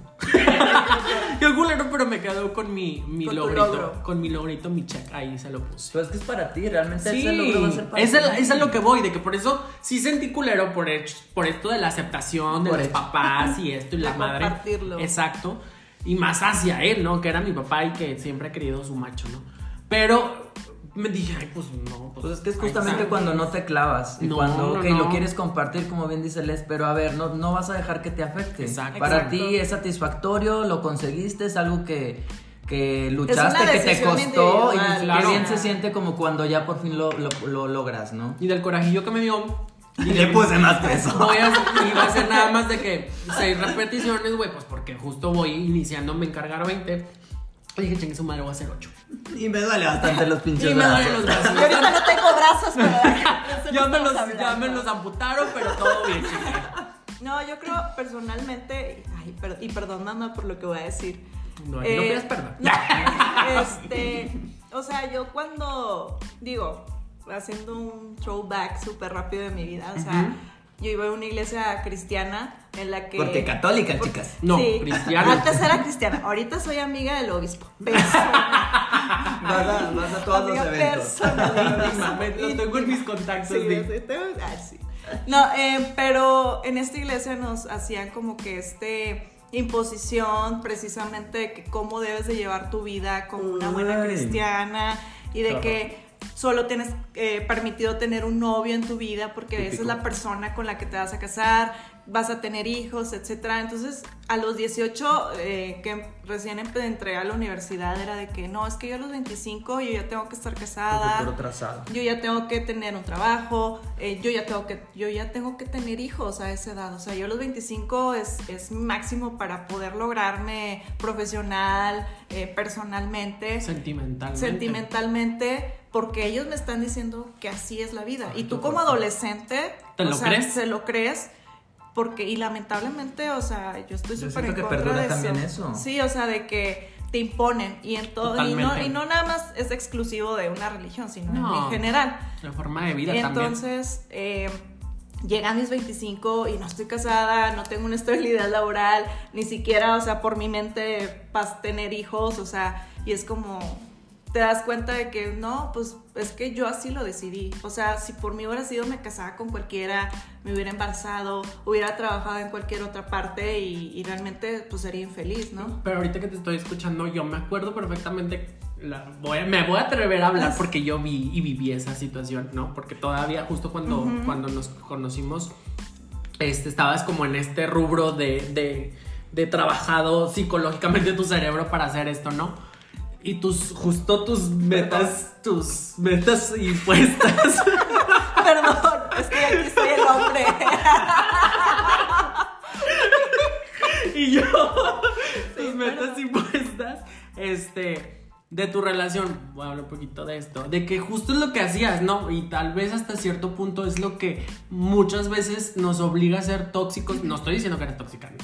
Qué culero, pero me quedó con mi con logrito. Con mi logrito, mi check, ahí se lo puse. Pero es que es para ti, realmente sí, ese logro va a ser para ti. Es a lo que voy, de que por eso sí sentí culero por esto de la aceptación de por los hecho. Papás y esto y la madre. Compartirlo. Exacto. Y más hacia él, ¿no? Que era mi papá y que siempre ha querido su macho, ¿no? Pero me dije, ay, pues no. Pues es que es justamente cuando no te clavas. Y no, cuando okay, no, lo quieres compartir, como bien dice Les, pero a ver, no vas a dejar que te afecte. Exacto. Para ti es satisfactorio, lo conseguiste, es algo que luchaste, que te costó. Y claro, que bien se siente como cuando ya por fin lo logras, ¿no? Y del corajillo que me dio, y le puse más peso. Iba a hacer nada más de que 6 repeticiones, güey, pues porque justo voy iniciando, me encargaron 20. Le dije, chingue su madre, voy a hacer 8. Y me duele bastante los pinches brazos. Y me duele los brazos. Yo ahorita no tengo brazos, pero ya me los amputaron, pero todo bien, chingue. No, yo creo personalmente, ay, y perdón, mamá, por lo que voy a decir. No, no pidas perdón. No, o sea, yo cuando, digo, haciendo un throwback súper rápido de mi vida, o sea, yo iba a una iglesia cristiana en la que... Porque católica, chicas. No, sí, cristiana. Antes era cristiana. Ahorita soy amiga del obispo. Vas a todos los eventos. Lo tengo en mis contactos. Sí, sí. No, pero en esta iglesia nos hacían como que imposición precisamente de que cómo debes de llevar tu vida como una buena cristiana y de que solo tienes permitido tener un novio en tu vida porque típico, esa es la persona con la que te vas a casar, vas a tener hijos, etcétera. Entonces, a los 18 que recién entré a la universidad era de que no, es que yo a los 25 yo ya tengo que estar casada, yo ya tengo que tener un trabajo, yo ya tengo que tener hijos a esa edad. O sea, yo a los 25 es máximo para poder lograrme profesional, personalmente, sentimentalmente, porque ellos me están diciendo que así es la vida. Y tú como adolescente, ¿se lo crees? Porque, y lamentablemente, o sea, yo estoy súper en contra de también eso. Sí, o sea, de que te imponen y en todo, y no nada más es exclusivo de una religión, sino en general. La forma de vida también. Entonces, llegan mis 25 y no estoy casada, no tengo una estabilidad laboral, ni siquiera, o sea, por mi mente vas a tener hijos, o sea, y es como... Te das cuenta de que no, pues es que yo así lo decidí. O sea, si por mí hubiera sido, me casaba con cualquiera, me hubiera embarazado, hubiera trabajado en cualquier otra parte y realmente pues sería infeliz, ¿no? Pero ahorita que te estoy escuchando, yo me acuerdo perfectamente, me voy a atrever a hablar porque yo vi y viví esa situación, ¿no? Porque todavía justo cuando nos conocimos, estabas como en este rubro de trabajado psicológicamente tu cerebro para hacer esto, ¿no? Y tus metas impuestas. Perdón, es que aquí soy el hombre. Y yo, metas impuestas, de tu relación, voy a hablar un poquito de esto, de que justo es lo que hacías, ¿no? Y tal vez hasta cierto punto es lo que muchas veces nos obliga a ser tóxicos. No estoy diciendo que eres tóxica, ¿no?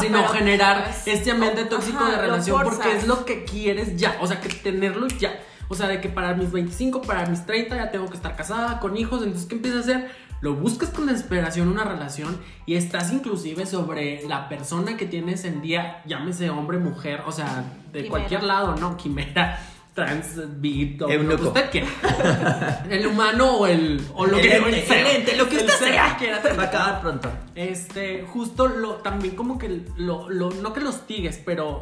Sino generar este ambiente tóxico de relación porque es lo que quieres ya, o sea, que tenerlo ya, o sea, de que para mis 25, para mis 30 ya tengo que estar casada, con hijos. Entonces, ¿qué empiezas a hacer? Lo buscas con desesperación una relación y estás inclusive sobre la persona que tienes en día, llámese hombre, mujer, o sea, de quimera, cualquier lado, ¿no? Quimera, trans, bit, o lo que usted quiera. El humano o lo que excelente, lo que usted sea. Se va a acabar pronto. Justo también como que no que los tigues, pero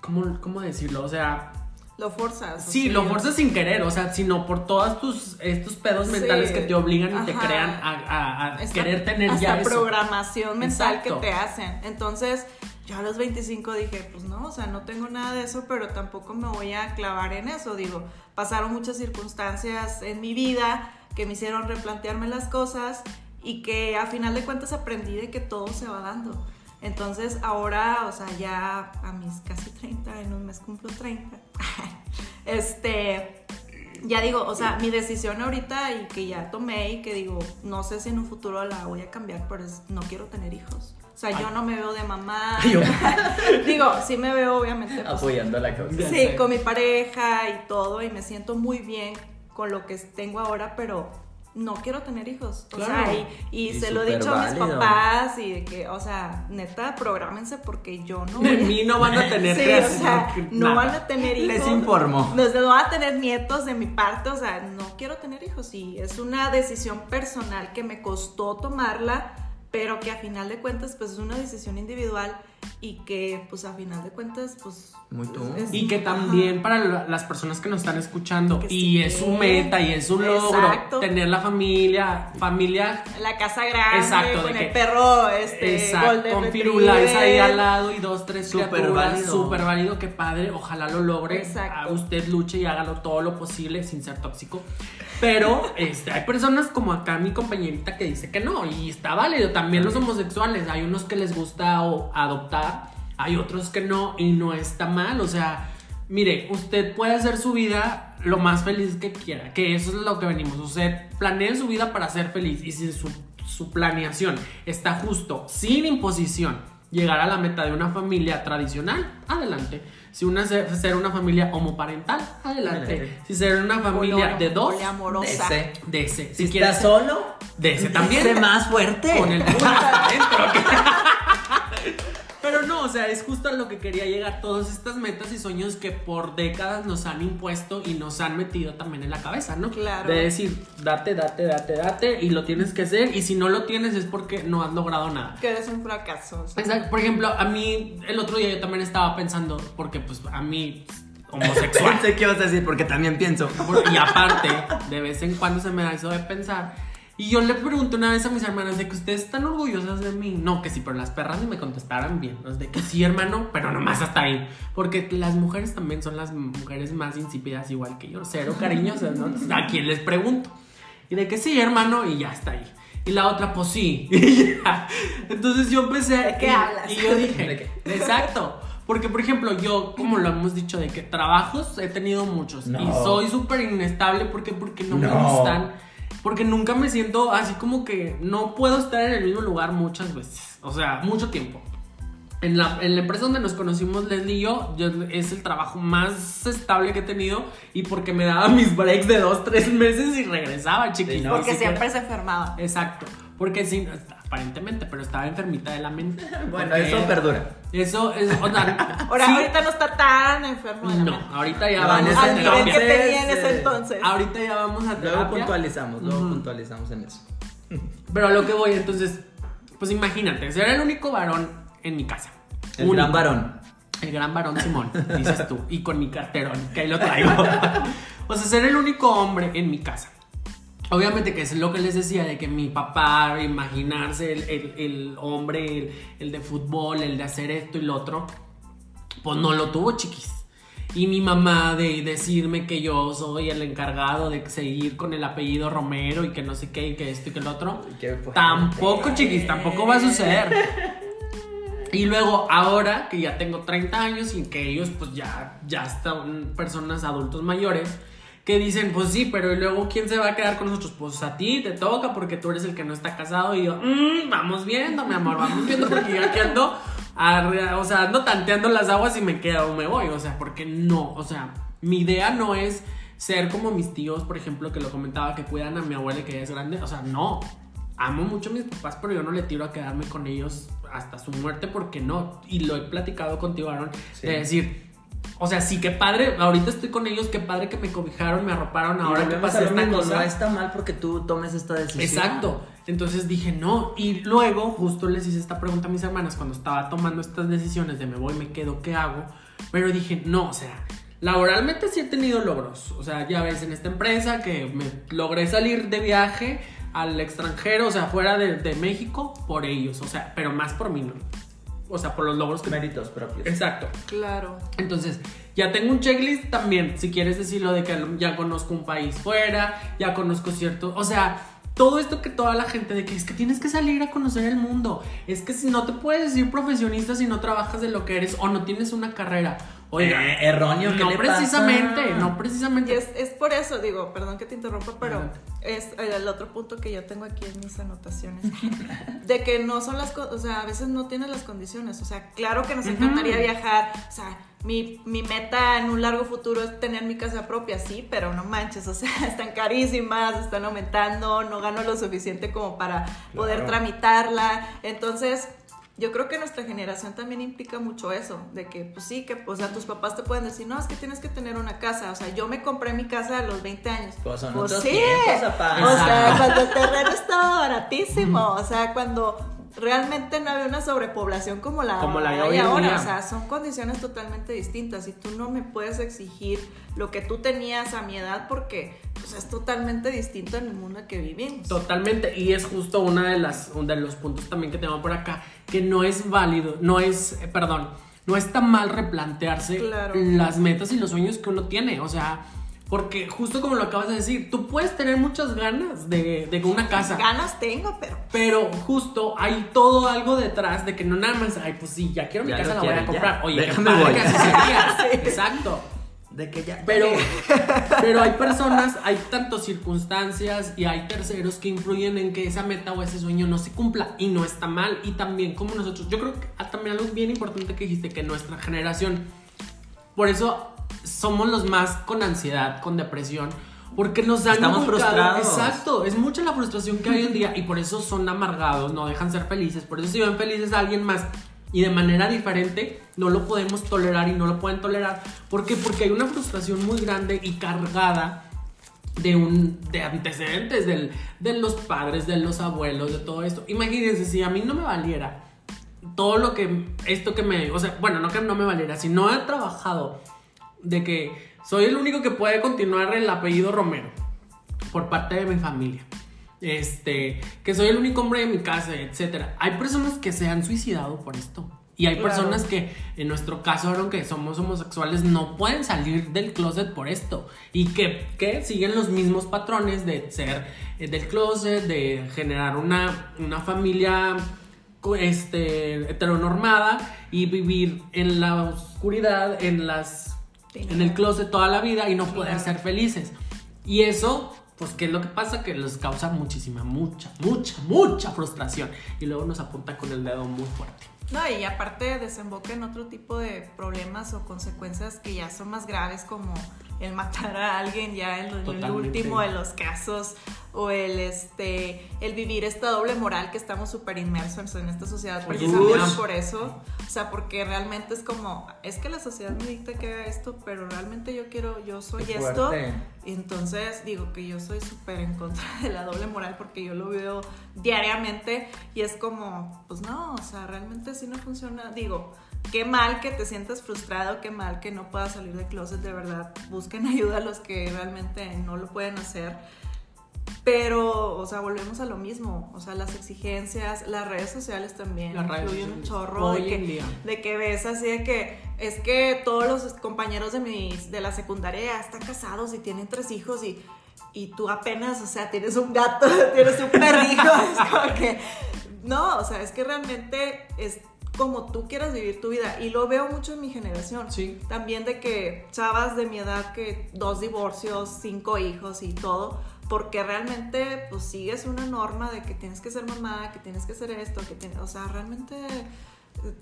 ¿cómo decirlo? O sea, lo forzas. Sí, lo forzas sin querer, o sea, sino por todos estos pedos mentales que te obligan y te crean a querer tener ya eso. Esta programación mental que te hacen. Entonces, yo a los 25 dije, pues no, o sea, no tengo nada de eso, pero tampoco me voy a clavar en eso. Digo, pasaron muchas circunstancias en mi vida que me hicieron replantearme las cosas y que a final de cuentas aprendí de que todo se va dando. Entonces ahora, o sea, ya a mis casi 30, en un mes cumplo 30, ya digo, o sea, mi decisión ahorita y que ya tomé y que digo, no sé si en un futuro la voy a cambiar, pero no quiero tener hijos. O sea, yo no me veo de mamá. Digo, sí me veo, obviamente. Pues, apoyando la causa. Sí, con mi pareja y todo, y me siento muy bien con lo que tengo ahora, pero no quiero tener hijos. Claro. O sea, y se lo he dicho válido a mis papás, y de que, o sea, neta, prográmense porque yo no voy a... De mí no van a tener hijos. Sí, o sea, no van a tener hijos. Les informo. No van a tener nietos de mi parte, o sea, no quiero tener hijos. Y es una decisión personal que me costó tomarla, pero que a final de cuentas pues es una decisión individual y que pues a final de cuentas pues muy tú. Y que también, ajá, para las personas que nos están escuchando y sí, es su meta y es su logro, exacto, tener la familia, la casa grande, exacto, con el perro golden, con firulais ahí al lado y 2-3 criaturas, súper válido, que padre, ojalá lo logre, exacto. Usted luche y hágalo todo lo posible sin ser tóxico, pero hay personas como acá mi compañerita que dice que no, y está válido. También los homosexuales, hay unos que les gusta adoptar, hay otros que no, y no está mal. O sea, mire, usted puede hacer su vida lo más feliz que quiera, que eso es lo que venimos. Usted planee su vida para ser feliz, y si su planeación está justo, sin imposición, llegar a la meta de una familia tradicional, adelante. Si ser una familia homoparental, adelante. Si ser una familia de dos, poliamorosa, de ese. Si quieres solo, de ese también. De más fuerte. Con el culo adentro. Pero no, o sea, es justo a lo que quería llegar. Todas estas metas y sueños que por décadas nos han impuesto y nos han metido también en la cabeza, ¿no? Claro. De decir, date, y lo tienes que hacer, y si no lo tienes es porque no has logrado nada. Que eres un fracaso. O sea. Exacto. Por ejemplo, a mí, el otro día yo también estaba pensando, porque pues a mí... homosexual. Pensé que ibas a decir, porque también pienso. Y aparte, de vez en cuando se me da eso de pensar... Y yo le pregunté una vez a mis hermanas de que ustedes están orgullosas de mí. No, que sí, pero las perras me contestaron bien. ¿No? De que sí, hermano, pero nomás hasta ahí. Porque las mujeres también son las mujeres más insípidas, igual que yo. Cero cariñosas, ¿no? Entonces, ¿a quién les pregunto? Y de que sí, hermano, y ya está ahí. Y la otra, pues sí. Entonces yo empecé... ¿De qué hablas? Y yo dije... ¿De qué? Exacto. Porque, por ejemplo, yo, como lo hemos dicho, de que trabajos he tenido muchos. No. Y soy súper inestable porque no me gustan... Porque nunca me siento así como que no puedo estar en el mismo lugar muchas veces. O sea, mucho tiempo. En la empresa donde nos conocimos, Leslie y yo, es el trabajo más estable que he tenido. Y porque me daba mis breaks de 2-3 meses y regresaba, chiquillos. Sí, no, porque siempre se enfermaba. Exacto. Porque sí, aparentemente, pero estaba enfermita de la mente. Bueno, eso perdura. Eso es... O sea, ahora, sí, ahorita no está tan enfermo de la mente. Ahorita ya vamos a terapia. Al nivel que tenía en ese entonces. Ahorita ya vamos a terapia. Luego puntualizamos en eso. Pero a lo que voy, entonces, pues imagínate, ser el único varón en mi casa. El gran varón Simón, dices tú. Y con mi carterón, que ahí lo traigo. O sea, ser el único hombre en mi casa. Obviamente que es lo que les decía, de que mi papá, imaginarse el hombre, el de fútbol, el de hacer esto y lo otro, pues no lo tuvo, chiquis. Y mi mamá de decirme que yo soy el encargado de seguir con el apellido Romero y que no sé qué, y que esto y que el otro, tampoco, chiquis, tampoco va a suceder. Y luego ahora que ya tengo 30 años y que ellos pues ya están personas adultos mayores, que dicen, pues sí, pero ¿y luego quién se va a quedar con nosotros? Pues a ti te toca porque tú eres el que no está casado. Y yo, vamos viendo, mi amor, vamos viendo, porque yo aquí ando, o sea, ando tanteando las aguas y me quedo o me voy. O sea, porque no, o sea, mi idea no es ser como mis tíos, por ejemplo, que lo comentaba, que cuidan a mi abuela y que ella es grande. O sea, no, amo mucho a mis papás, pero yo no le tiro a quedarme con ellos hasta su muerte, porque no. Y lo he platicado contigo, Aaron, sí, de decir... O sea, sí, qué padre, ahorita estoy con ellos, qué padre que me cobijaron, me arroparon, ahora que pasa esta cosa. No está mal porque tú tomes esta decisión. Exacto, entonces dije no, y luego justo les hice esta pregunta a mis hermanas cuando estaba tomando estas decisiones de me voy, me quedo, ¿qué hago? Pero dije no, o sea, laboralmente sí he tenido logros, o sea, ya ves en esta empresa que me logré salir de viaje al extranjero, o sea, fuera de México por ellos, o sea, pero más por mí no. o sea, por los logros que... Méritos propios. Exacto. Claro. Entonces, ya tengo un checklist también, si quieres decirlo, de que ya conozco un país fuera, ya conozco cierto... O sea, todo esto que toda la gente de que es que tienes que salir a conocer el mundo, es que si no te puedes decir profesionista si no trabajas de lo que eres o no tienes una carrera. Oiga, erróneo, ¿qué no le precisamente, pasa? No precisamente. Y es por eso, digo, perdón que te interrumpa, pero es el otro punto que yo tengo aquí en mis anotaciones, de que no son las cosas, o sea, a veces no tienes las condiciones, o sea, claro que nos encantaría viajar, o sea, mi meta en un largo futuro es tener mi casa propia, sí, pero no manches, o sea, están carísimas, están aumentando, no gano lo suficiente como para poder tramitarla, entonces... Yo creo que nuestra generación también implica mucho eso, de que, pues sí, que, o sea, tus papás te pueden decir, no, es que tienes que tener una casa, o sea, yo me compré mi casa a los 20 años. Pues son otros tiempos, papá. O sea, cuando el terreno estaba baratísimo, o sea, cuando realmente no había una sobrepoblación como la hay ahora, o sea, son condiciones totalmente distintas y tú no me puedes exigir lo que tú tenías a mi edad porque, pues, es totalmente distinto en el mundo en que vivimos. Totalmente, y es justo uno de los puntos también que tengo por acá, que no es válido, no está mal replantearse las metas y los sueños que uno tiene, o sea, porque justo como lo acabas de decir, tú puedes tener muchas ganas de una casa. Ganas tengo, pero... Pero justo hay todo algo detrás de que no nada más, ay, pues sí, ya quiero mi casa, la voy a comprar. Ya. Oye, déjame voy. Sí. Exacto. De que ya... Pero hay personas, hay tantas circunstancias y hay terceros que influyen en que esa meta o ese sueño no se cumpla y no está mal. Y también como nosotros, yo creo que también algo bien importante que dijiste, que nuestra generación, por eso... somos los más con ansiedad, con depresión, porque nos han estamos buscado, frustrados. Exacto, es mucha la frustración que hay hoy en día y por eso son amargados, no dejan ser felices, por eso si ven felices a alguien más y de manera diferente no lo podemos tolerar y no lo pueden tolerar, ¿por qué? Porque hay una frustración muy grande y cargada de antecedentes de los padres, de los abuelos, de todo esto. Imagínense si a mí no me valiera todo lo que esto que me, o sea, bueno, no que no me valiera, si no he trabajado de que soy el único que puede continuar el apellido Romero por parte de mi familia, que soy el único hombre de mi casa, etcétera. Hay personas que se han suicidado por esto y hay personas que en nuestro caso, aunque somos homosexuales, no pueden salir del closet por esto y que siguen los mismos patrones de ser del closet, de generar una familia heteronormada y vivir en la oscuridad, en el closet toda la vida y no poder ser felices. Y eso, pues, ¿qué es lo que pasa? Que les causa muchísima, mucha frustración. Y luego nos apunta con el dedo muy fuerte. No, y aparte desemboca en otro tipo de problemas o consecuencias que ya son más graves, como el matar a alguien ya en el último de los casos, o el vivir esta doble moral que estamos súper inmersos en esta sociedad precisamente por eso, o sea, porque realmente es como, es que la sociedad me dicta que haga esto, pero realmente yo soy esto, y entonces digo que yo soy súper en contra de la doble moral porque yo lo veo diariamente y es como, pues no, o sea, realmente así no funciona, digo, qué mal que te sientas frustrado, qué mal que no puedas salir del closet, de verdad, busquen ayuda a los que realmente no lo pueden hacer. Pero, o sea, volvemos a lo mismo, o sea, las exigencias, las redes sociales también incluyen un chorro de que ves así de que es que todos los compañeros de la secundaria están casados y tienen 3 hijos y tú apenas, o sea, tienes un gato, tienes un perrijo, es como que, no, o sea, es que realmente es como tú quieras vivir tu vida y lo veo mucho en mi generación, sí. También de que chavas de mi edad que 2 divorcios, 5 hijos y todo, porque realmente pues sigues una norma de que tienes que ser mamá, que tienes que ser esto, o sea, realmente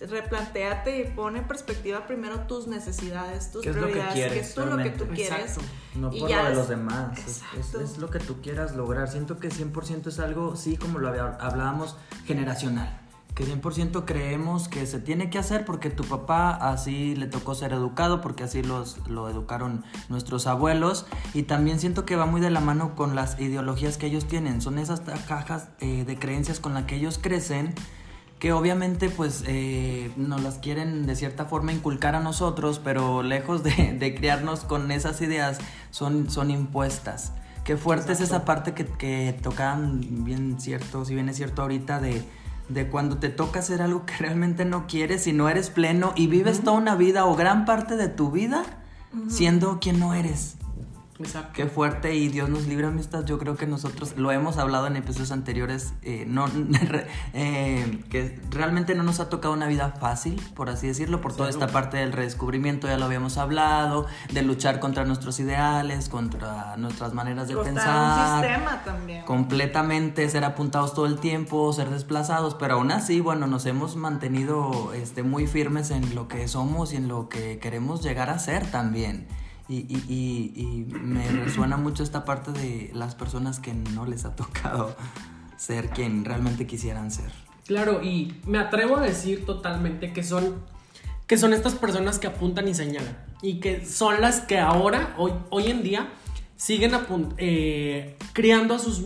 replantéate y pon en perspectiva primero tus necesidades, tus prioridades, que es lo que tú quieres, no por lo de los demás, es lo que tú quieras lograr. Siento que 100% es algo, sí, como lo hablábamos, generacional, que 100% creemos que se tiene que hacer porque tu papá así le tocó ser educado, porque así lo educaron nuestros abuelos, y también siento que va muy de la mano con las ideologías que ellos tienen, son esas cajas de creencias con las que ellos crecen, que obviamente pues nos las quieren de cierta forma inculcar a nosotros, pero lejos de criarnos con esas ideas, son impuestas. Qué fuerte es esa parte que tocaban bien cierto, si bien es cierto ahorita, de cuando te toca hacer algo que realmente no quieres y no eres pleno y vives toda una vida o gran parte de tu vida siendo quien no eres. Exacto. Qué fuerte, y Dios nos libre, amistad. Yo creo que nosotros lo hemos hablado en episodios anteriores, que realmente no nos ha tocado una vida fácil, por así decirlo, por toda esta parte del redescubrimiento. Ya lo habíamos hablado, de luchar contra nuestros ideales, contra nuestras maneras de pensar, un sistema también, completamente ser apuntados todo el tiempo, ser desplazados, pero aún así, bueno, nos hemos mantenido muy firmes en lo que somos y en lo que queremos llegar a ser también. Y me resuena mucho esta parte de las personas que no les ha tocado ser quien realmente quisieran ser. Claro, y me atrevo a decir totalmente que son estas personas que apuntan y señalan, y que son las que ahora, hoy en día, siguen criando a sus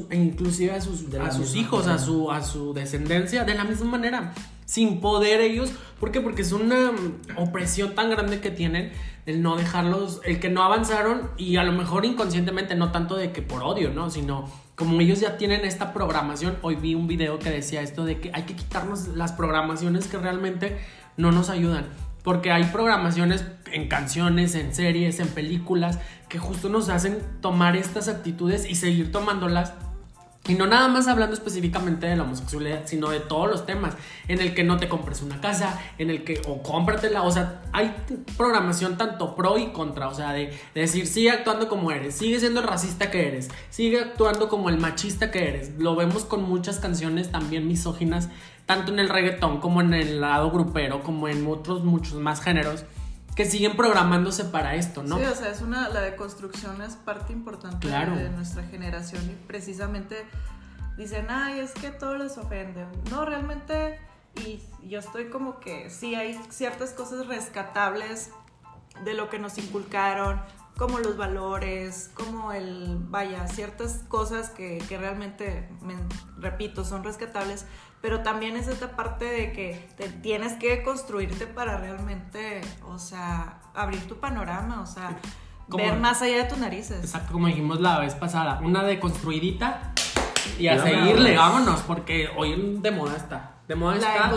hijos, manera. a su descendencia de la misma manera, sin poder ellos. ¿Por qué? Porque es una opresión tan grande que tienen el no dejarlos, el que no avanzaron, y a lo mejor inconscientemente, no tanto de que por odio, ¿no? Sino como ellos ya tienen esta programación. Hoy vi un video que decía esto de que hay que quitarnos las programaciones que realmente no nos ayudan, porque hay programaciones en canciones, en series, en películas, que justo nos hacen tomar estas actitudes y seguir tomándolas. Y no nada más hablando específicamente de la homosexualidad, sino de todos los temas, en el que no te compres una casa, en el que o cómpratela. O sea, hay programación tanto pro y contra. O sea, de decir, sigue actuando como eres, sigue siendo el racista que eres, sigue actuando como el machista que eres. Lo vemos con muchas canciones también misóginas, tanto en el reggaetón como en el lado grupero, como en otros muchos más géneros, que siguen programándose para esto, ¿no? Sí, o sea, la deconstrucción es parte importante, claro, de nuestra generación, y precisamente dicen, ay, es que todos les ofenden. No, realmente, y yo estoy como que sí, hay ciertas cosas rescatables de lo que nos inculcaron, como los valores, como ciertas cosas que realmente, repito, son rescatables, pero también es esta parte de que te tienes que construirte para realmente, o sea, abrir tu panorama, o sea, ver más allá de tus narices. Exacto, como dijimos la vez pasada, una deconstruidita y a seguirle, vámonos, porque hoy de moda está. De moda está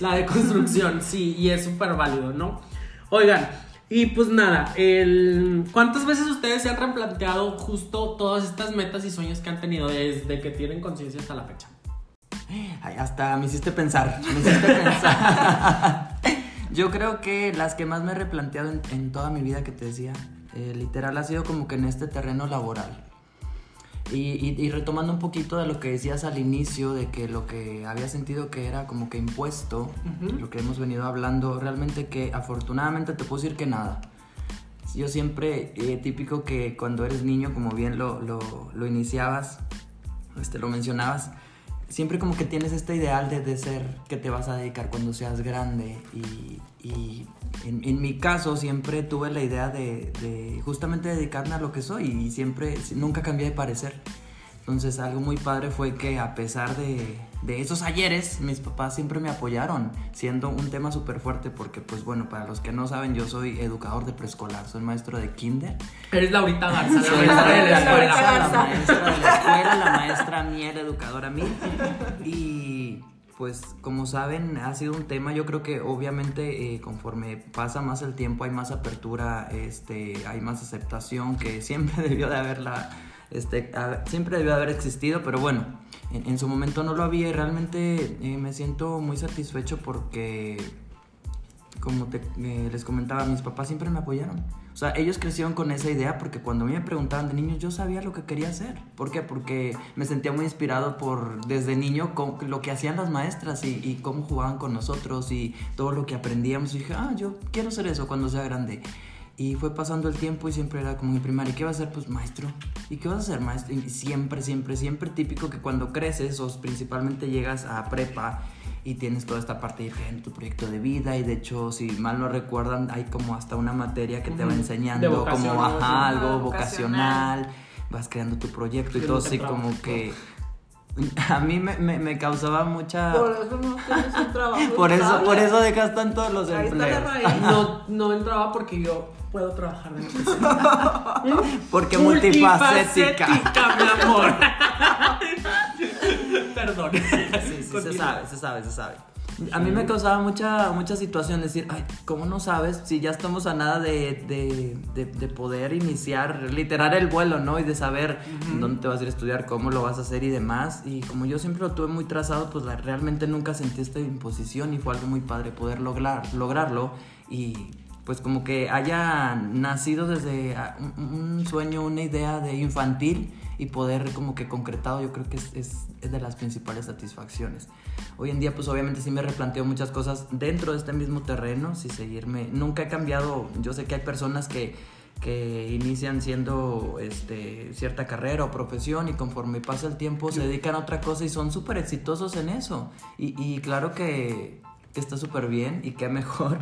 la deconstrucción, sí, y es súper válido, ¿no? Oigan, y pues nada, ¿cuántas veces ustedes se han replanteado justo todas estas metas y sueños que han tenido desde que tienen conciencia hasta la fecha? Ay, hasta me hiciste pensar. Yo creo que las que más me he replanteado en toda mi vida, que te decía, literal, ha sido como que en este terreno laboral. Y retomando un poquito de lo que decías al inicio, de que lo que había sentido que era como que impuesto, lo que hemos venido hablando, realmente que afortunadamente te puedo decir que nada. Yo siempre, típico que cuando eres niño, como bien lo iniciabas, lo mencionabas, siempre como que tienes este ideal de ser, que te vas a dedicar cuando seas grande, y en mi caso siempre tuve la idea de justamente dedicarme a lo que soy, y nunca cambié de parecer. Entonces algo muy padre fue que a pesar de esos ayeres, mis papás siempre me apoyaron, siendo un tema súper fuerte, porque pues bueno, para los que no saben, yo soy educador de preescolar, soy maestro de kinder. Eres Laurita Garza, sí, la maestra de la escuela, la maestra mía, la educadora mía. Y pues como saben, ha sido un tema, yo creo que obviamente conforme pasa más el tiempo hay más apertura, hay más aceptación, que siempre debió de haberla. Siempre debió haber existido, pero bueno, en su momento no lo había, y realmente me siento muy satisfecho porque, como les comentaba, mis papás siempre me apoyaron. O sea, ellos crecieron con esa idea, porque cuando a mí me preguntaban de niño, yo sabía lo que quería hacer. ¿Por qué? Porque me sentía muy inspirado desde niño, con lo que hacían las maestras y cómo jugaban con nosotros y todo lo que aprendíamos. Y dije, yo quiero hacer eso cuando sea grande. Y fue pasando el tiempo y siempre era como mi primaria. ¿Y qué vas a hacer? Pues maestro. ¿Y qué vas a hacer, maestro? Y siempre típico que cuando creces, o principalmente llegas a prepa y tienes toda esta parte de en tu proyecto de vida. Y de hecho, si mal no recuerdan, hay como hasta una materia que te va enseñando como algo vocacional. Vas creando tu proyecto y todo así como que... A mí me causaba mucha... Por eso no tienes un trabajo. por eso dejas tanto los empleos. No entraba porque yo puedo trabajar de empresa. Porque multifacética, mi amor. Perdón. cabrón. Sí, se sabe. A mí me causaba mucha situación decir, ay, ¿cómo no sabes? Si ya estamos a nada de poder iniciar, literar el vuelo, ¿no? Y de saber dónde te vas a ir a estudiar, cómo lo vas a hacer y demás. Y como yo siempre lo tuve muy trazado, pues realmente nunca sentí esta imposición y fue algo muy padre poder lograrlo. Y pues como que haya nacido desde un sueño, una idea de infantil y poder como que concretado, yo creo que es de las principales satisfacciones. Hoy en día pues obviamente sí me replanteo muchas cosas dentro de este mismo terreno, si seguirme, nunca he cambiado. Yo sé que hay personas que inician siendo cierta carrera o profesión y conforme pasa el tiempo se dedican a otra cosa y son súper exitosos en eso, y claro que está súper bien y qué mejor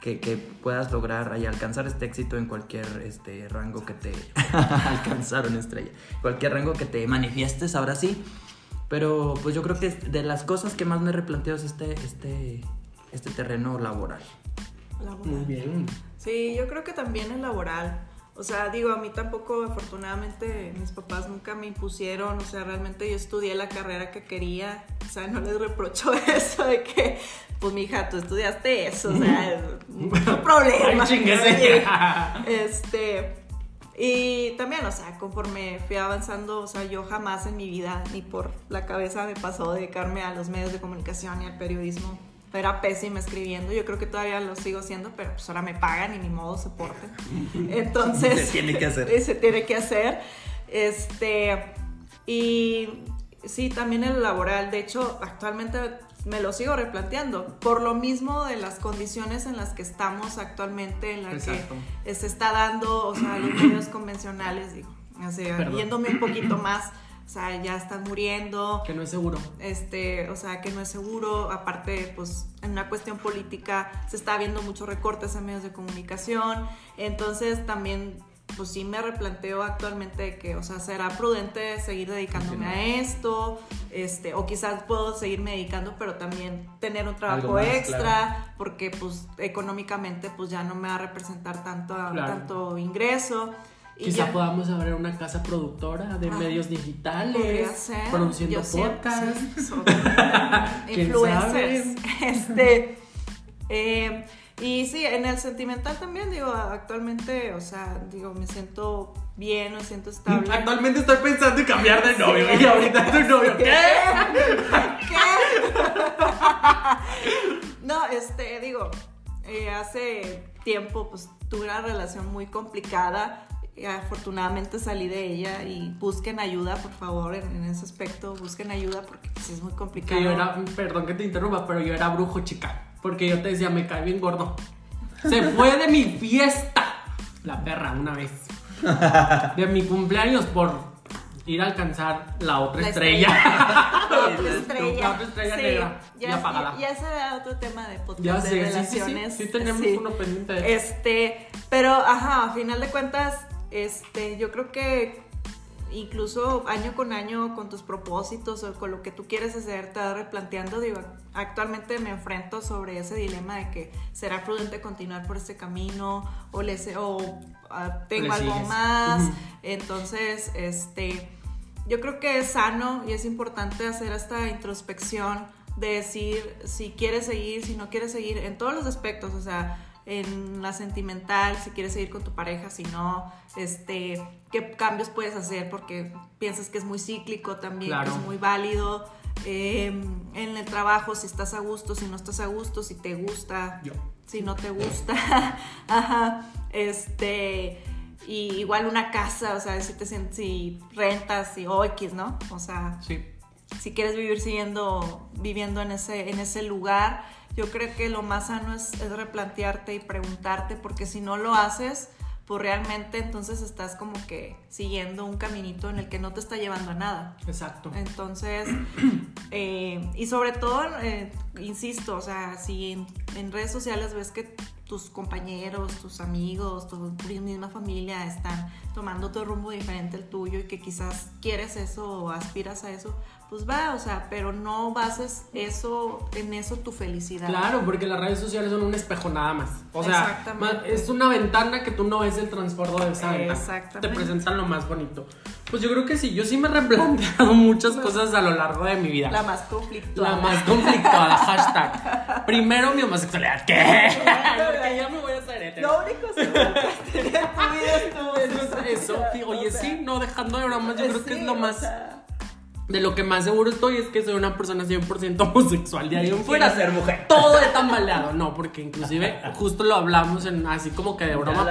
que puedas lograr y alcanzar este éxito en cualquier rango que te alcanzaron, estrella, cualquier rango que te manifiestes, ahora sí. Pero pues yo creo que de las cosas que más me replanteo es este terreno laboral. Muy bien. Sí, yo creo que también el laboral. O sea, digo, a mí tampoco, afortunadamente, mis papás nunca me impusieron. O sea, realmente yo estudié la carrera que quería. O sea, no les reprocho eso de que, pues, mija, tú estudiaste eso. O sea, no problema. Ay, chingase. Y también, o sea, conforme fui avanzando, o sea, yo jamás en mi vida, ni por la cabeza me pasó dedicarme a los medios de comunicación y al periodismo. Era pésima escribiendo, yo creo que todavía lo sigo siendo, pero pues ahora me pagan y ni modo, soporte. Entonces se tiene que hacer. Y sí, también el laboral, de hecho actualmente me lo sigo replanteando por lo mismo de las condiciones en las que estamos actualmente, en la que se está dando, o sea, los medios convencionales, digo, así, yéndome un poquito más. O sea, ya están muriendo. Que no es seguro. Aparte, pues, en una cuestión política se está viendo muchos recortes en medios de comunicación. Entonces, también, pues, sí me replanteo actualmente que, o sea, será prudente seguir dedicándome a esto. O quizás puedo seguirme dedicando, pero también tener un trabajo más, extra. Claro. Porque, pues, económicamente, pues, ya no me va a representar tanto ingreso. Quizá podamos abrir una casa productora de medios digitales. Podría ser. Produciendo podcasts. Influencers. Y sí, en el sentimental también, digo, actualmente, o sea, digo, me siento bien, me siento estable. Actualmente estoy pensando en cambiar de novio. Sí. Y ahorita tu novio. ¿Qué? No, digo, hace tiempo, pues, tuve una relación muy complicada. Afortunadamente salí de ella y busquen ayuda, por favor, en ese aspecto, busquen ayuda porque pues, es muy complicado. Perdón que te interrumpa, pero yo era brujo, chica, porque yo te decía, me cae bien gordo. Se fue de mi fiesta, la perra, una vez, de mi cumpleaños por ir a alcanzar la otra estrella negra. Ya apagada. Ya será otro tema de podcast, ya sé, de relaciones. Sí, tenemos uno pendiente de eso. Pero, a final de cuentas, yo creo que incluso año con año con tus propósitos o con lo que tú quieres hacer te vas replanteando. Digo, actualmente me enfrento sobre ese dilema de que será prudente continuar por este camino tengo algo más. Entonces, yo creo que es sano y es importante hacer esta introspección de decir si quieres seguir, si no quieres seguir, en todos los aspectos, o sea, en la sentimental, si quieres seguir con tu pareja, si no, qué cambios puedes hacer porque piensas que es muy cíclico también, claro, que es muy válido. En el trabajo, si estás a gusto, si no estás a gusto, si te gusta, si no te gusta. Y igual una casa, o sea, si rentas, si X, ¿no? O sea, sí. Si quieres vivir viviendo en ese lugar, yo creo que lo más sano es replantearte y preguntarte, porque si no lo haces, pues realmente entonces estás como que siguiendo un caminito en el que no te está llevando a nada. Exacto. Entonces, y sobre todo, insisto, o sea, si en redes sociales ves que tus compañeros, tus amigos, tu misma familia están tomando otro rumbo diferente al tuyo y que quizás quieres eso o aspiras a eso, pues va, o sea, pero no bases eso, en eso tu felicidad. Claro, porque las redes sociales son un espejo nada más. O sea, es una ventana que tú no ves el transbordo de esa ventana. Exactamente. Te presentan lo más bonito. Pues yo creo que sí, yo sí me he replanteado muchas cosas a lo largo de mi vida. La más conflictuada. La más conflictuada, hashtag. Primero mi homosexualidad, ¿qué? Porque ya me voy a hacer hetero. Lo único seguro que tenía en tu vida es tu homosexualidad. Eso, oye, o sea, sí, no, dejando de bromas, yo creo que es lo más... O sea, de lo que más seguro estoy es que soy una persona 100% homosexual. De ahí en fuera ser mujer. Todo es tambaleado. No, porque inclusive justo lo hablamos en, así como que de broma,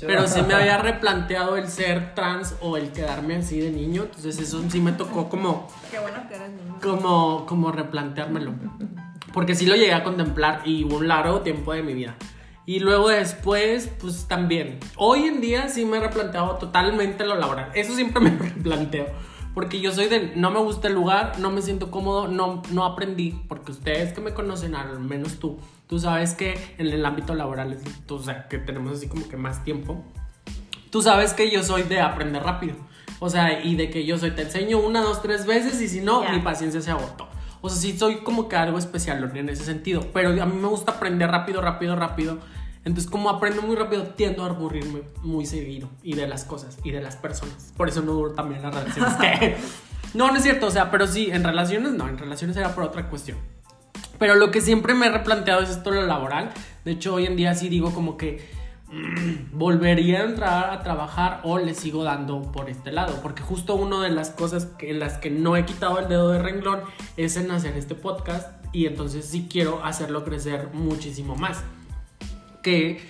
pero sí me había replanteado el ser trans o el quedarme así de niño. Entonces eso sí me tocó como... Qué bueno que eres niño. Como replanteármelo. Porque sí lo llegué a contemplar y hubo un largo tiempo de mi vida. Y luego después, pues también. Hoy en día sí me he replanteado totalmente lo laboral. Eso siempre me replanteo. Porque yo soy de, no me gusta el lugar, no me siento cómodo, no aprendí. Porque ustedes que me conocen, al menos tú sabes que en el ámbito laboral, o sea, que tenemos así como que más tiempo. Tú sabes que yo soy de aprender rápido. O sea, y de que yo soy, te enseño 1, 2, 3 veces y si no, mi paciencia se agotó. O sea, sí soy como que algo especial en ese sentido. Pero a mí me gusta aprender rápido. Entonces, como aprendo muy rápido, tiendo a aburrirme muy seguido. Y de las cosas, y de las personas. Por eso no duro también las relaciones. No, no es cierto, o sea, pero sí, en relaciones no. En relaciones era por otra cuestión. Pero lo que siempre me he replanteado es esto, lo laboral. De hecho, hoy en día sí digo como que volvería a entrar a trabajar o le sigo dando por este lado. Porque justo una de las cosas en las que no he quitado el dedo de renglón es en hacer este podcast. Y entonces sí quiero hacerlo crecer muchísimo más. Que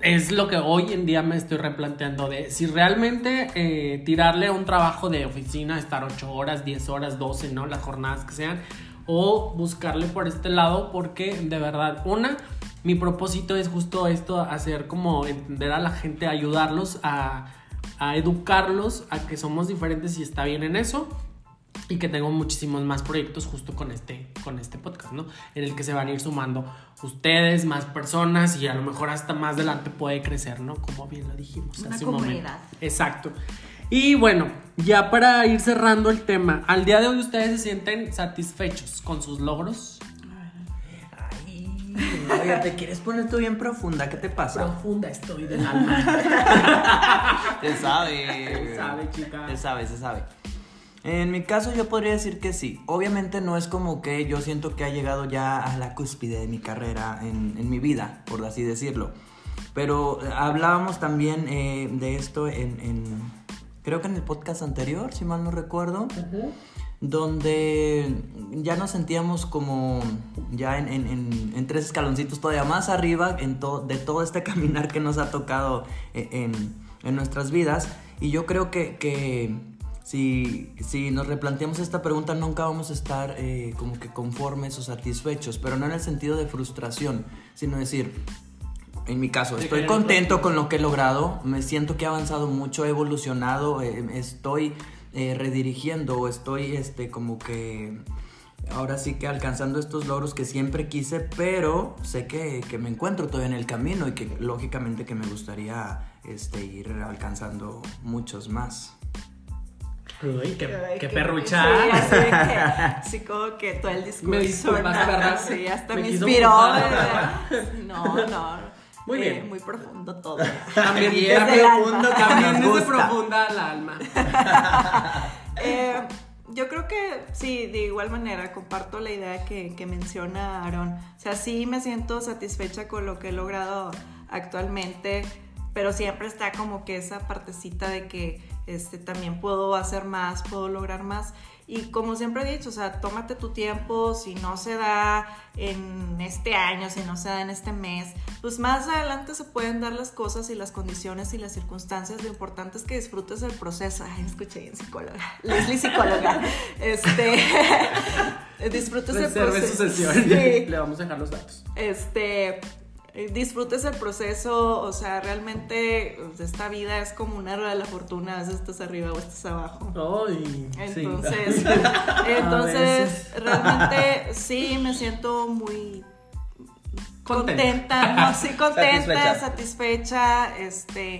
es lo que hoy en día me estoy replanteando de si realmente tirarle un trabajo de oficina, estar 8 horas, 10 horas, 12, ¿no? Las jornadas que sean, o buscarle por este lado, porque de verdad, mi propósito es justo esto, hacer como entender a la gente, ayudarlos a educarlos, a que somos diferentes y está bien en eso. Y que tengo muchísimos más proyectos justo con este podcast, ¿no? En el que se van a ir sumando ustedes, más personas y a lo mejor hasta más adelante puede crecer, ¿no? Como bien lo dijimos hace un momento. Exacto. Y bueno, ya para ir cerrando el tema, ¿al día de hoy ustedes se sienten satisfechos con sus logros? Oiga, te quieres poner tú bien profunda, ¿qué te pasa? Profunda estoy del alma. Se sabe, chica. Se sabe. En mi caso yo podría decir que sí. Obviamente no es como que yo siento que ha llegado ya a la cúspide de mi carrera en mi vida, por así decirlo. Pero hablábamos también de esto creo que en el podcast anterior, si mal no recuerdo, donde ya nos sentíamos como ya en 3 escaloncitos todavía más arriba de todo este caminar que nos ha tocado en nuestras vidas. Y yo creo que si nos replanteamos esta pregunta, nunca vamos a estar como que conformes o satisfechos, pero no en el sentido de frustración, sino decir, en mi caso, estoy contento con lo que he logrado, me siento que he avanzado mucho, he evolucionado, estoy redirigiendo o estoy como que ahora sí que alcanzando estos logros que siempre quise, pero sé que me encuentro todavía en el camino y que lógicamente que me gustaría ir alcanzando muchos más. Uy, qué perrucha. Sí, como que todo el discurso. Me disculpas, sí, hasta me inspiró. No. Muy bien. Muy profundo todo. También es profunda el alma. Yo creo que sí, de igual manera, comparto la idea que menciona Aaron. O sea, sí me siento satisfecha con lo que he logrado actualmente, pero siempre está como que esa partecita de que también puedo hacer más, puedo lograr más. Y como siempre he dicho, o sea, tómate tu tiempo. Si no se da en este año, si no se da en este mes, pues más adelante se pueden dar las cosas y las condiciones y las circunstancias. Lo importante es que disfrutes el proceso. Ay, escuché bien psicóloga, Leslie psicóloga. Disfrutes el proceso. Sí. Le vamos a dejar los datos. Disfrutes el proceso, o sea, realmente esta vida es como una rueda de la fortuna, a veces estás arriba o estás abajo. Ay, entonces, sí. Realmente sí me siento muy contenta, no, sí, contenta, satisfecha,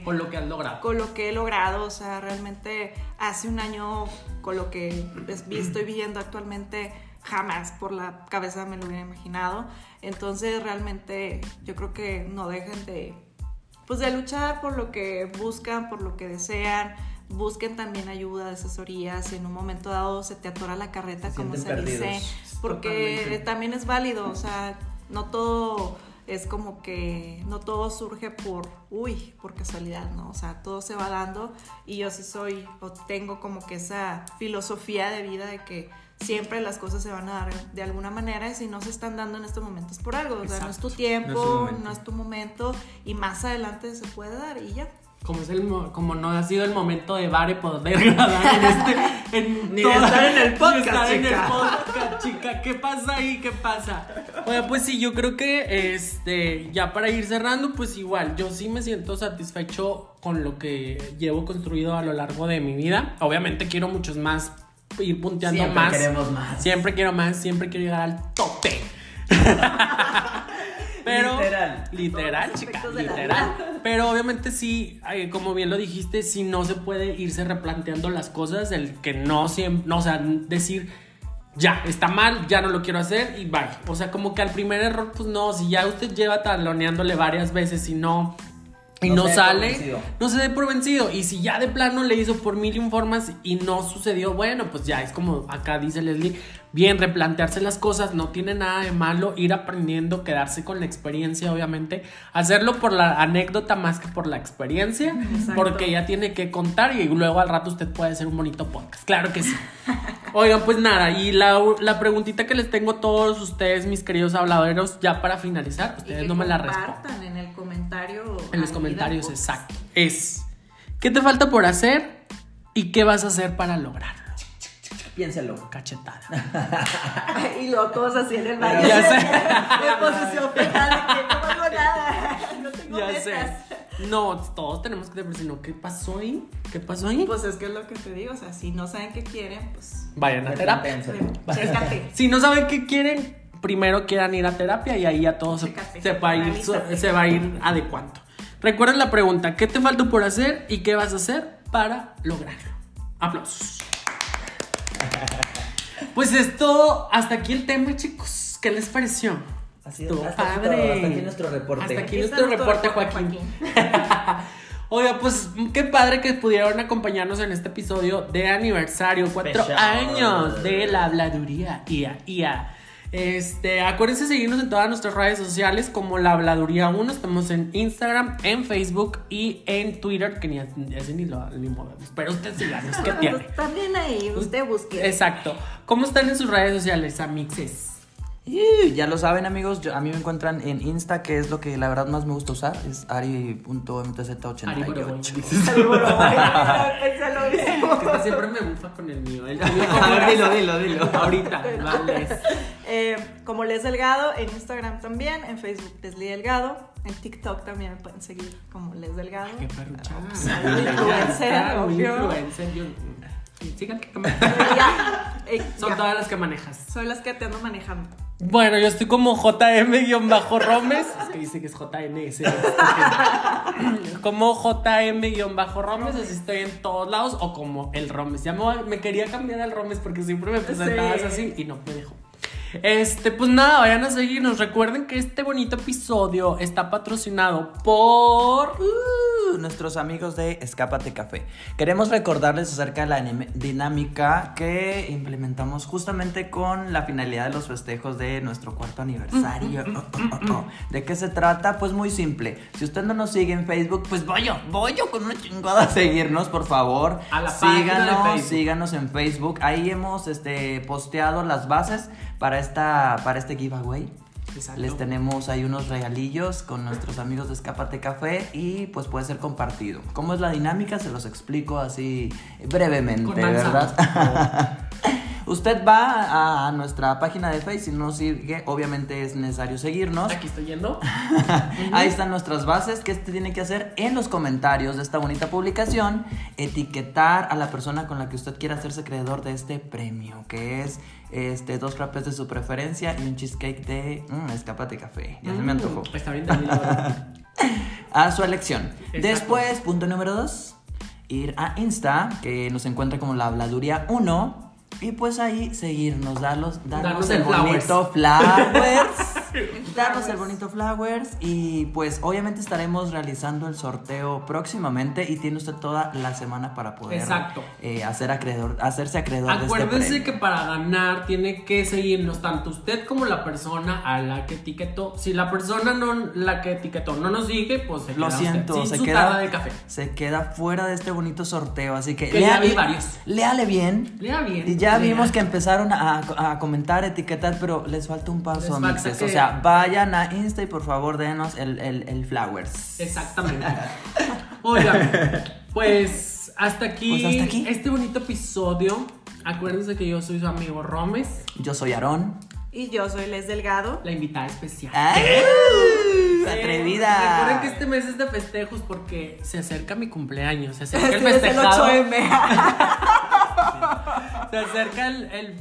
con lo que has logrado. Con lo que he logrado, o sea, realmente hace un año, con lo que estoy viviendo actualmente, jamás por la cabeza me lo hubiera imaginado. Entonces, realmente, yo creo que no dejen de luchar por lo que buscan, por lo que desean. Busquen también ayuda, asesoría, si en un momento dado se te atora la carreta, como se dice, porque totalmente. También es válido, o sea, no todo es como que, no todo surge por casualidad, ¿no? O sea, todo se va dando, y yo sí soy, o tengo como que esa filosofía de vida de que siempre las cosas se van a dar de alguna manera, y si no se están dando en estos momentos por algo, o sea, no es tu tiempo, no es tu momento, y más adelante se puede dar, y ya. Como no ha sido el momento de Bari poder grabar ni toda, estar en el podcast, chica. ¿Qué pasa ahí? ¿Qué pasa? Bueno, pues sí, yo creo que ya para ir cerrando, pues igual, yo sí me siento satisfecho con lo que llevo construido a lo largo de mi vida. Obviamente quiero muchos más, ir punteando siempre más. Siempre queremos más. Siempre quiero más, siempre quiero llegar al tope. Pero, literal, chica, literal. Pero obviamente sí, como bien lo dijiste, si no se puede irse replanteando las cosas, el que no siempre, no, o sea, decir, ya, está mal, ya no lo quiero hacer y bye. O sea, como que al primer error, pues no, si ya usted lleva taloneándole varias veces y no sale, no se dé por vencido. Y si ya de plano le hizo por mil informas y no sucedió, bueno, pues ya es como acá dice Leslie, bien, replantearse las cosas, no tiene nada de malo, ir aprendiendo, quedarse con la experiencia, obviamente, hacerlo por la anécdota más que por la experiencia. Exacto. Porque ya tiene que contar y luego al rato usted puede hacer un bonito podcast, claro que sí. Oigan, pues nada, y la preguntita que les tengo a todos ustedes, mis queridos habladoreros, ya para finalizar, ustedes no me la responden en el comentario, en los comentarios, exacto, es ¿qué te falta por hacer y qué vas a hacer para lograrlo? Piénsalo. Cachetada. Y luego cosas así en el baño. Ya sé. En posición fetal, que no hago nada. No tengo ya metas. Sé. No, todos tenemos que decir, no, ¿qué pasó ahí? ¿Qué pasó ahí? Pues es que es lo que te digo, o sea, si no saben qué quieren, pues vayan a terapia. Chécate. Si no saben qué quieren, primero quieran ir a terapia y ahí ya todo se va a ir adecuando. Recuerden la pregunta, ¿qué te falta por hacer y qué vas a hacer para lograrlo? Aplausos. Pues es todo, hasta aquí el tema, chicos. ¿Qué les pareció? Así es, hasta aquí nuestro reporte. Hasta aquí nuestro reporte, Joaquín. Oiga, pues qué padre que pudieron acompañarnos en este episodio de aniversario. 4 años de la habladuría. Ia. Acuérdense de seguirnos en todas nuestras redes sociales como La Habladuría 1. Estamos en Instagram, en Facebook y en Twitter, que ni lo movemos, pero usted síganos, ¿qué tiene? También ahí, usted busque. Exacto. ¿Cómo están en sus redes sociales, amixes? Y ya lo saben, amigos, a mí me encuentran en Insta, que es lo que la verdad más me gusta usar, es ari.mtz88. Ari siempre me bufa con el mío. A ver, dilo. Ahorita, vale. Como Les Delgado, en Instagram también, en Facebook Leslie Delgado. En TikTok también me pueden seguir como Les Delgado. Ay, qué perruchada. Influencer, sigan que son todas las que manejas. Son las que te ando manejando. Bueno, yo estoy como JM-Romes. Es que dice que es JNS. Como JM-Romes, así estoy en todos lados. O como el Romes. Ya me quería cambiar al Romes porque siempre me presentabas así y no me dejó. Pues nada, vayan a seguirnos. Recuerden que este bonito episodio está patrocinado por nuestros amigos de Escápate Café. Queremos recordarles acerca de la dinámica que implementamos justamente con la finalidad de los festejos de nuestro 4 aniversario. ¿De qué se trata? Pues muy simple. Si usted no nos sigue en Facebook, pues voy yo con una chingada a seguirnos, por favor. A la página de Facebook. Síganos en Facebook. Ahí hemos posteado las bases para este giveaway. Exacto. Les tenemos ahí unos regalillos con nuestros amigos de Escápate Café y pues puede ser compartido. ¿Cómo es la dinámica? Se los explico así brevemente, ¿verdad? Usted va a nuestra página de Facebook, si no sigue, obviamente es necesario seguirnos. Aquí estoy yendo. Ahí están nuestras bases. ¿Qué se tiene que hacer? En los comentarios de esta bonita publicación, etiquetar a la persona con la que usted quiera hacerse creador de este premio, que es dos frappés de su preferencia y un cheesecake de Escápate Café. Ya se me antojó. Está bien, a su elección. Exacto. Después, punto número 2, ir a Insta, que nos encuentra como La Habladuría 1, y pues ahí seguirnos, darnos el bonito flowers, darnos el bonito flowers, y pues obviamente estaremos realizando el sorteo próximamente y tiene usted toda la semana para poder hacerse acreedor. Acuérdese de que para ganar tiene que seguirnos tanto usted como la persona a la que etiquetó. Si la persona no nos sigue, pues se queda se queda fuera de este bonito sorteo, así que léale bien. Y ya vimos que empezaron a comentar, etiquetar, pero les falta un paso a mixes. O sea, vayan a Insta y por favor denos el flowers. Exactamente. Oigan, pues hasta aquí este bonito episodio. Acuérdense que yo soy su amigo Romes. Yo soy Aarón. Y yo soy Les Delgado, la invitada especial. Atrevida. Recuerden que este mes es de festejos porque se acerca mi cumpleaños. Se acerca el festejado. Es el 8M. Se acerca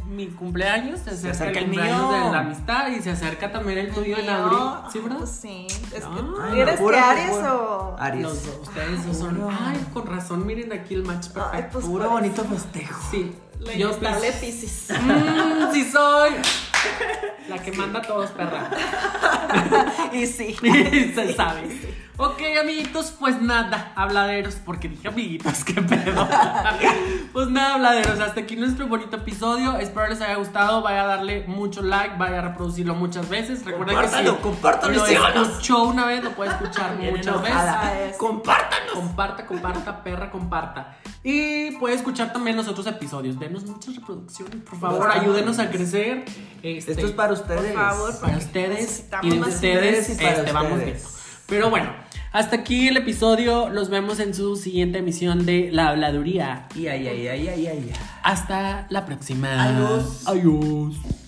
mi cumpleaños, se acerca el cumpleaños mío, de la amistad, y se acerca también el tuyo en abril. ¿Sí, verdad? Sí. Es que ¿eres de Aries o...? Aries. Los dos, ustedes dos son... Ay, con razón, miren aquí el match perfecto. Ay, pues puro bonito festejo. Sí. Yo dale Piscis. Sí soy. La que manda a todos, perra. Y sí. Se sabe. Sí. Ok, amiguitos, pues nada, habladeros, porque dije amiguitos, qué pedo. Pues nada, habladeros, hasta aquí nuestro bonito episodio. Espero les haya gustado, vaya a darle mucho like, vaya a reproducirlo muchas veces. Recuerden que si compártalo, lo escuchó una vez, lo puede escuchar muchas veces. Compártanos. Comparta, perra, comparta. Y puede escuchar también los otros episodios. Denos muchas reproducciones, por favor, ayúdenos a crecer. Esto es para ustedes. Por favor, para ustedes y de ustedes, vamos viendo. Pero bueno, hasta aquí el episodio. Los vemos en su siguiente emisión de La Habladuría. Hasta la próxima. Adiós.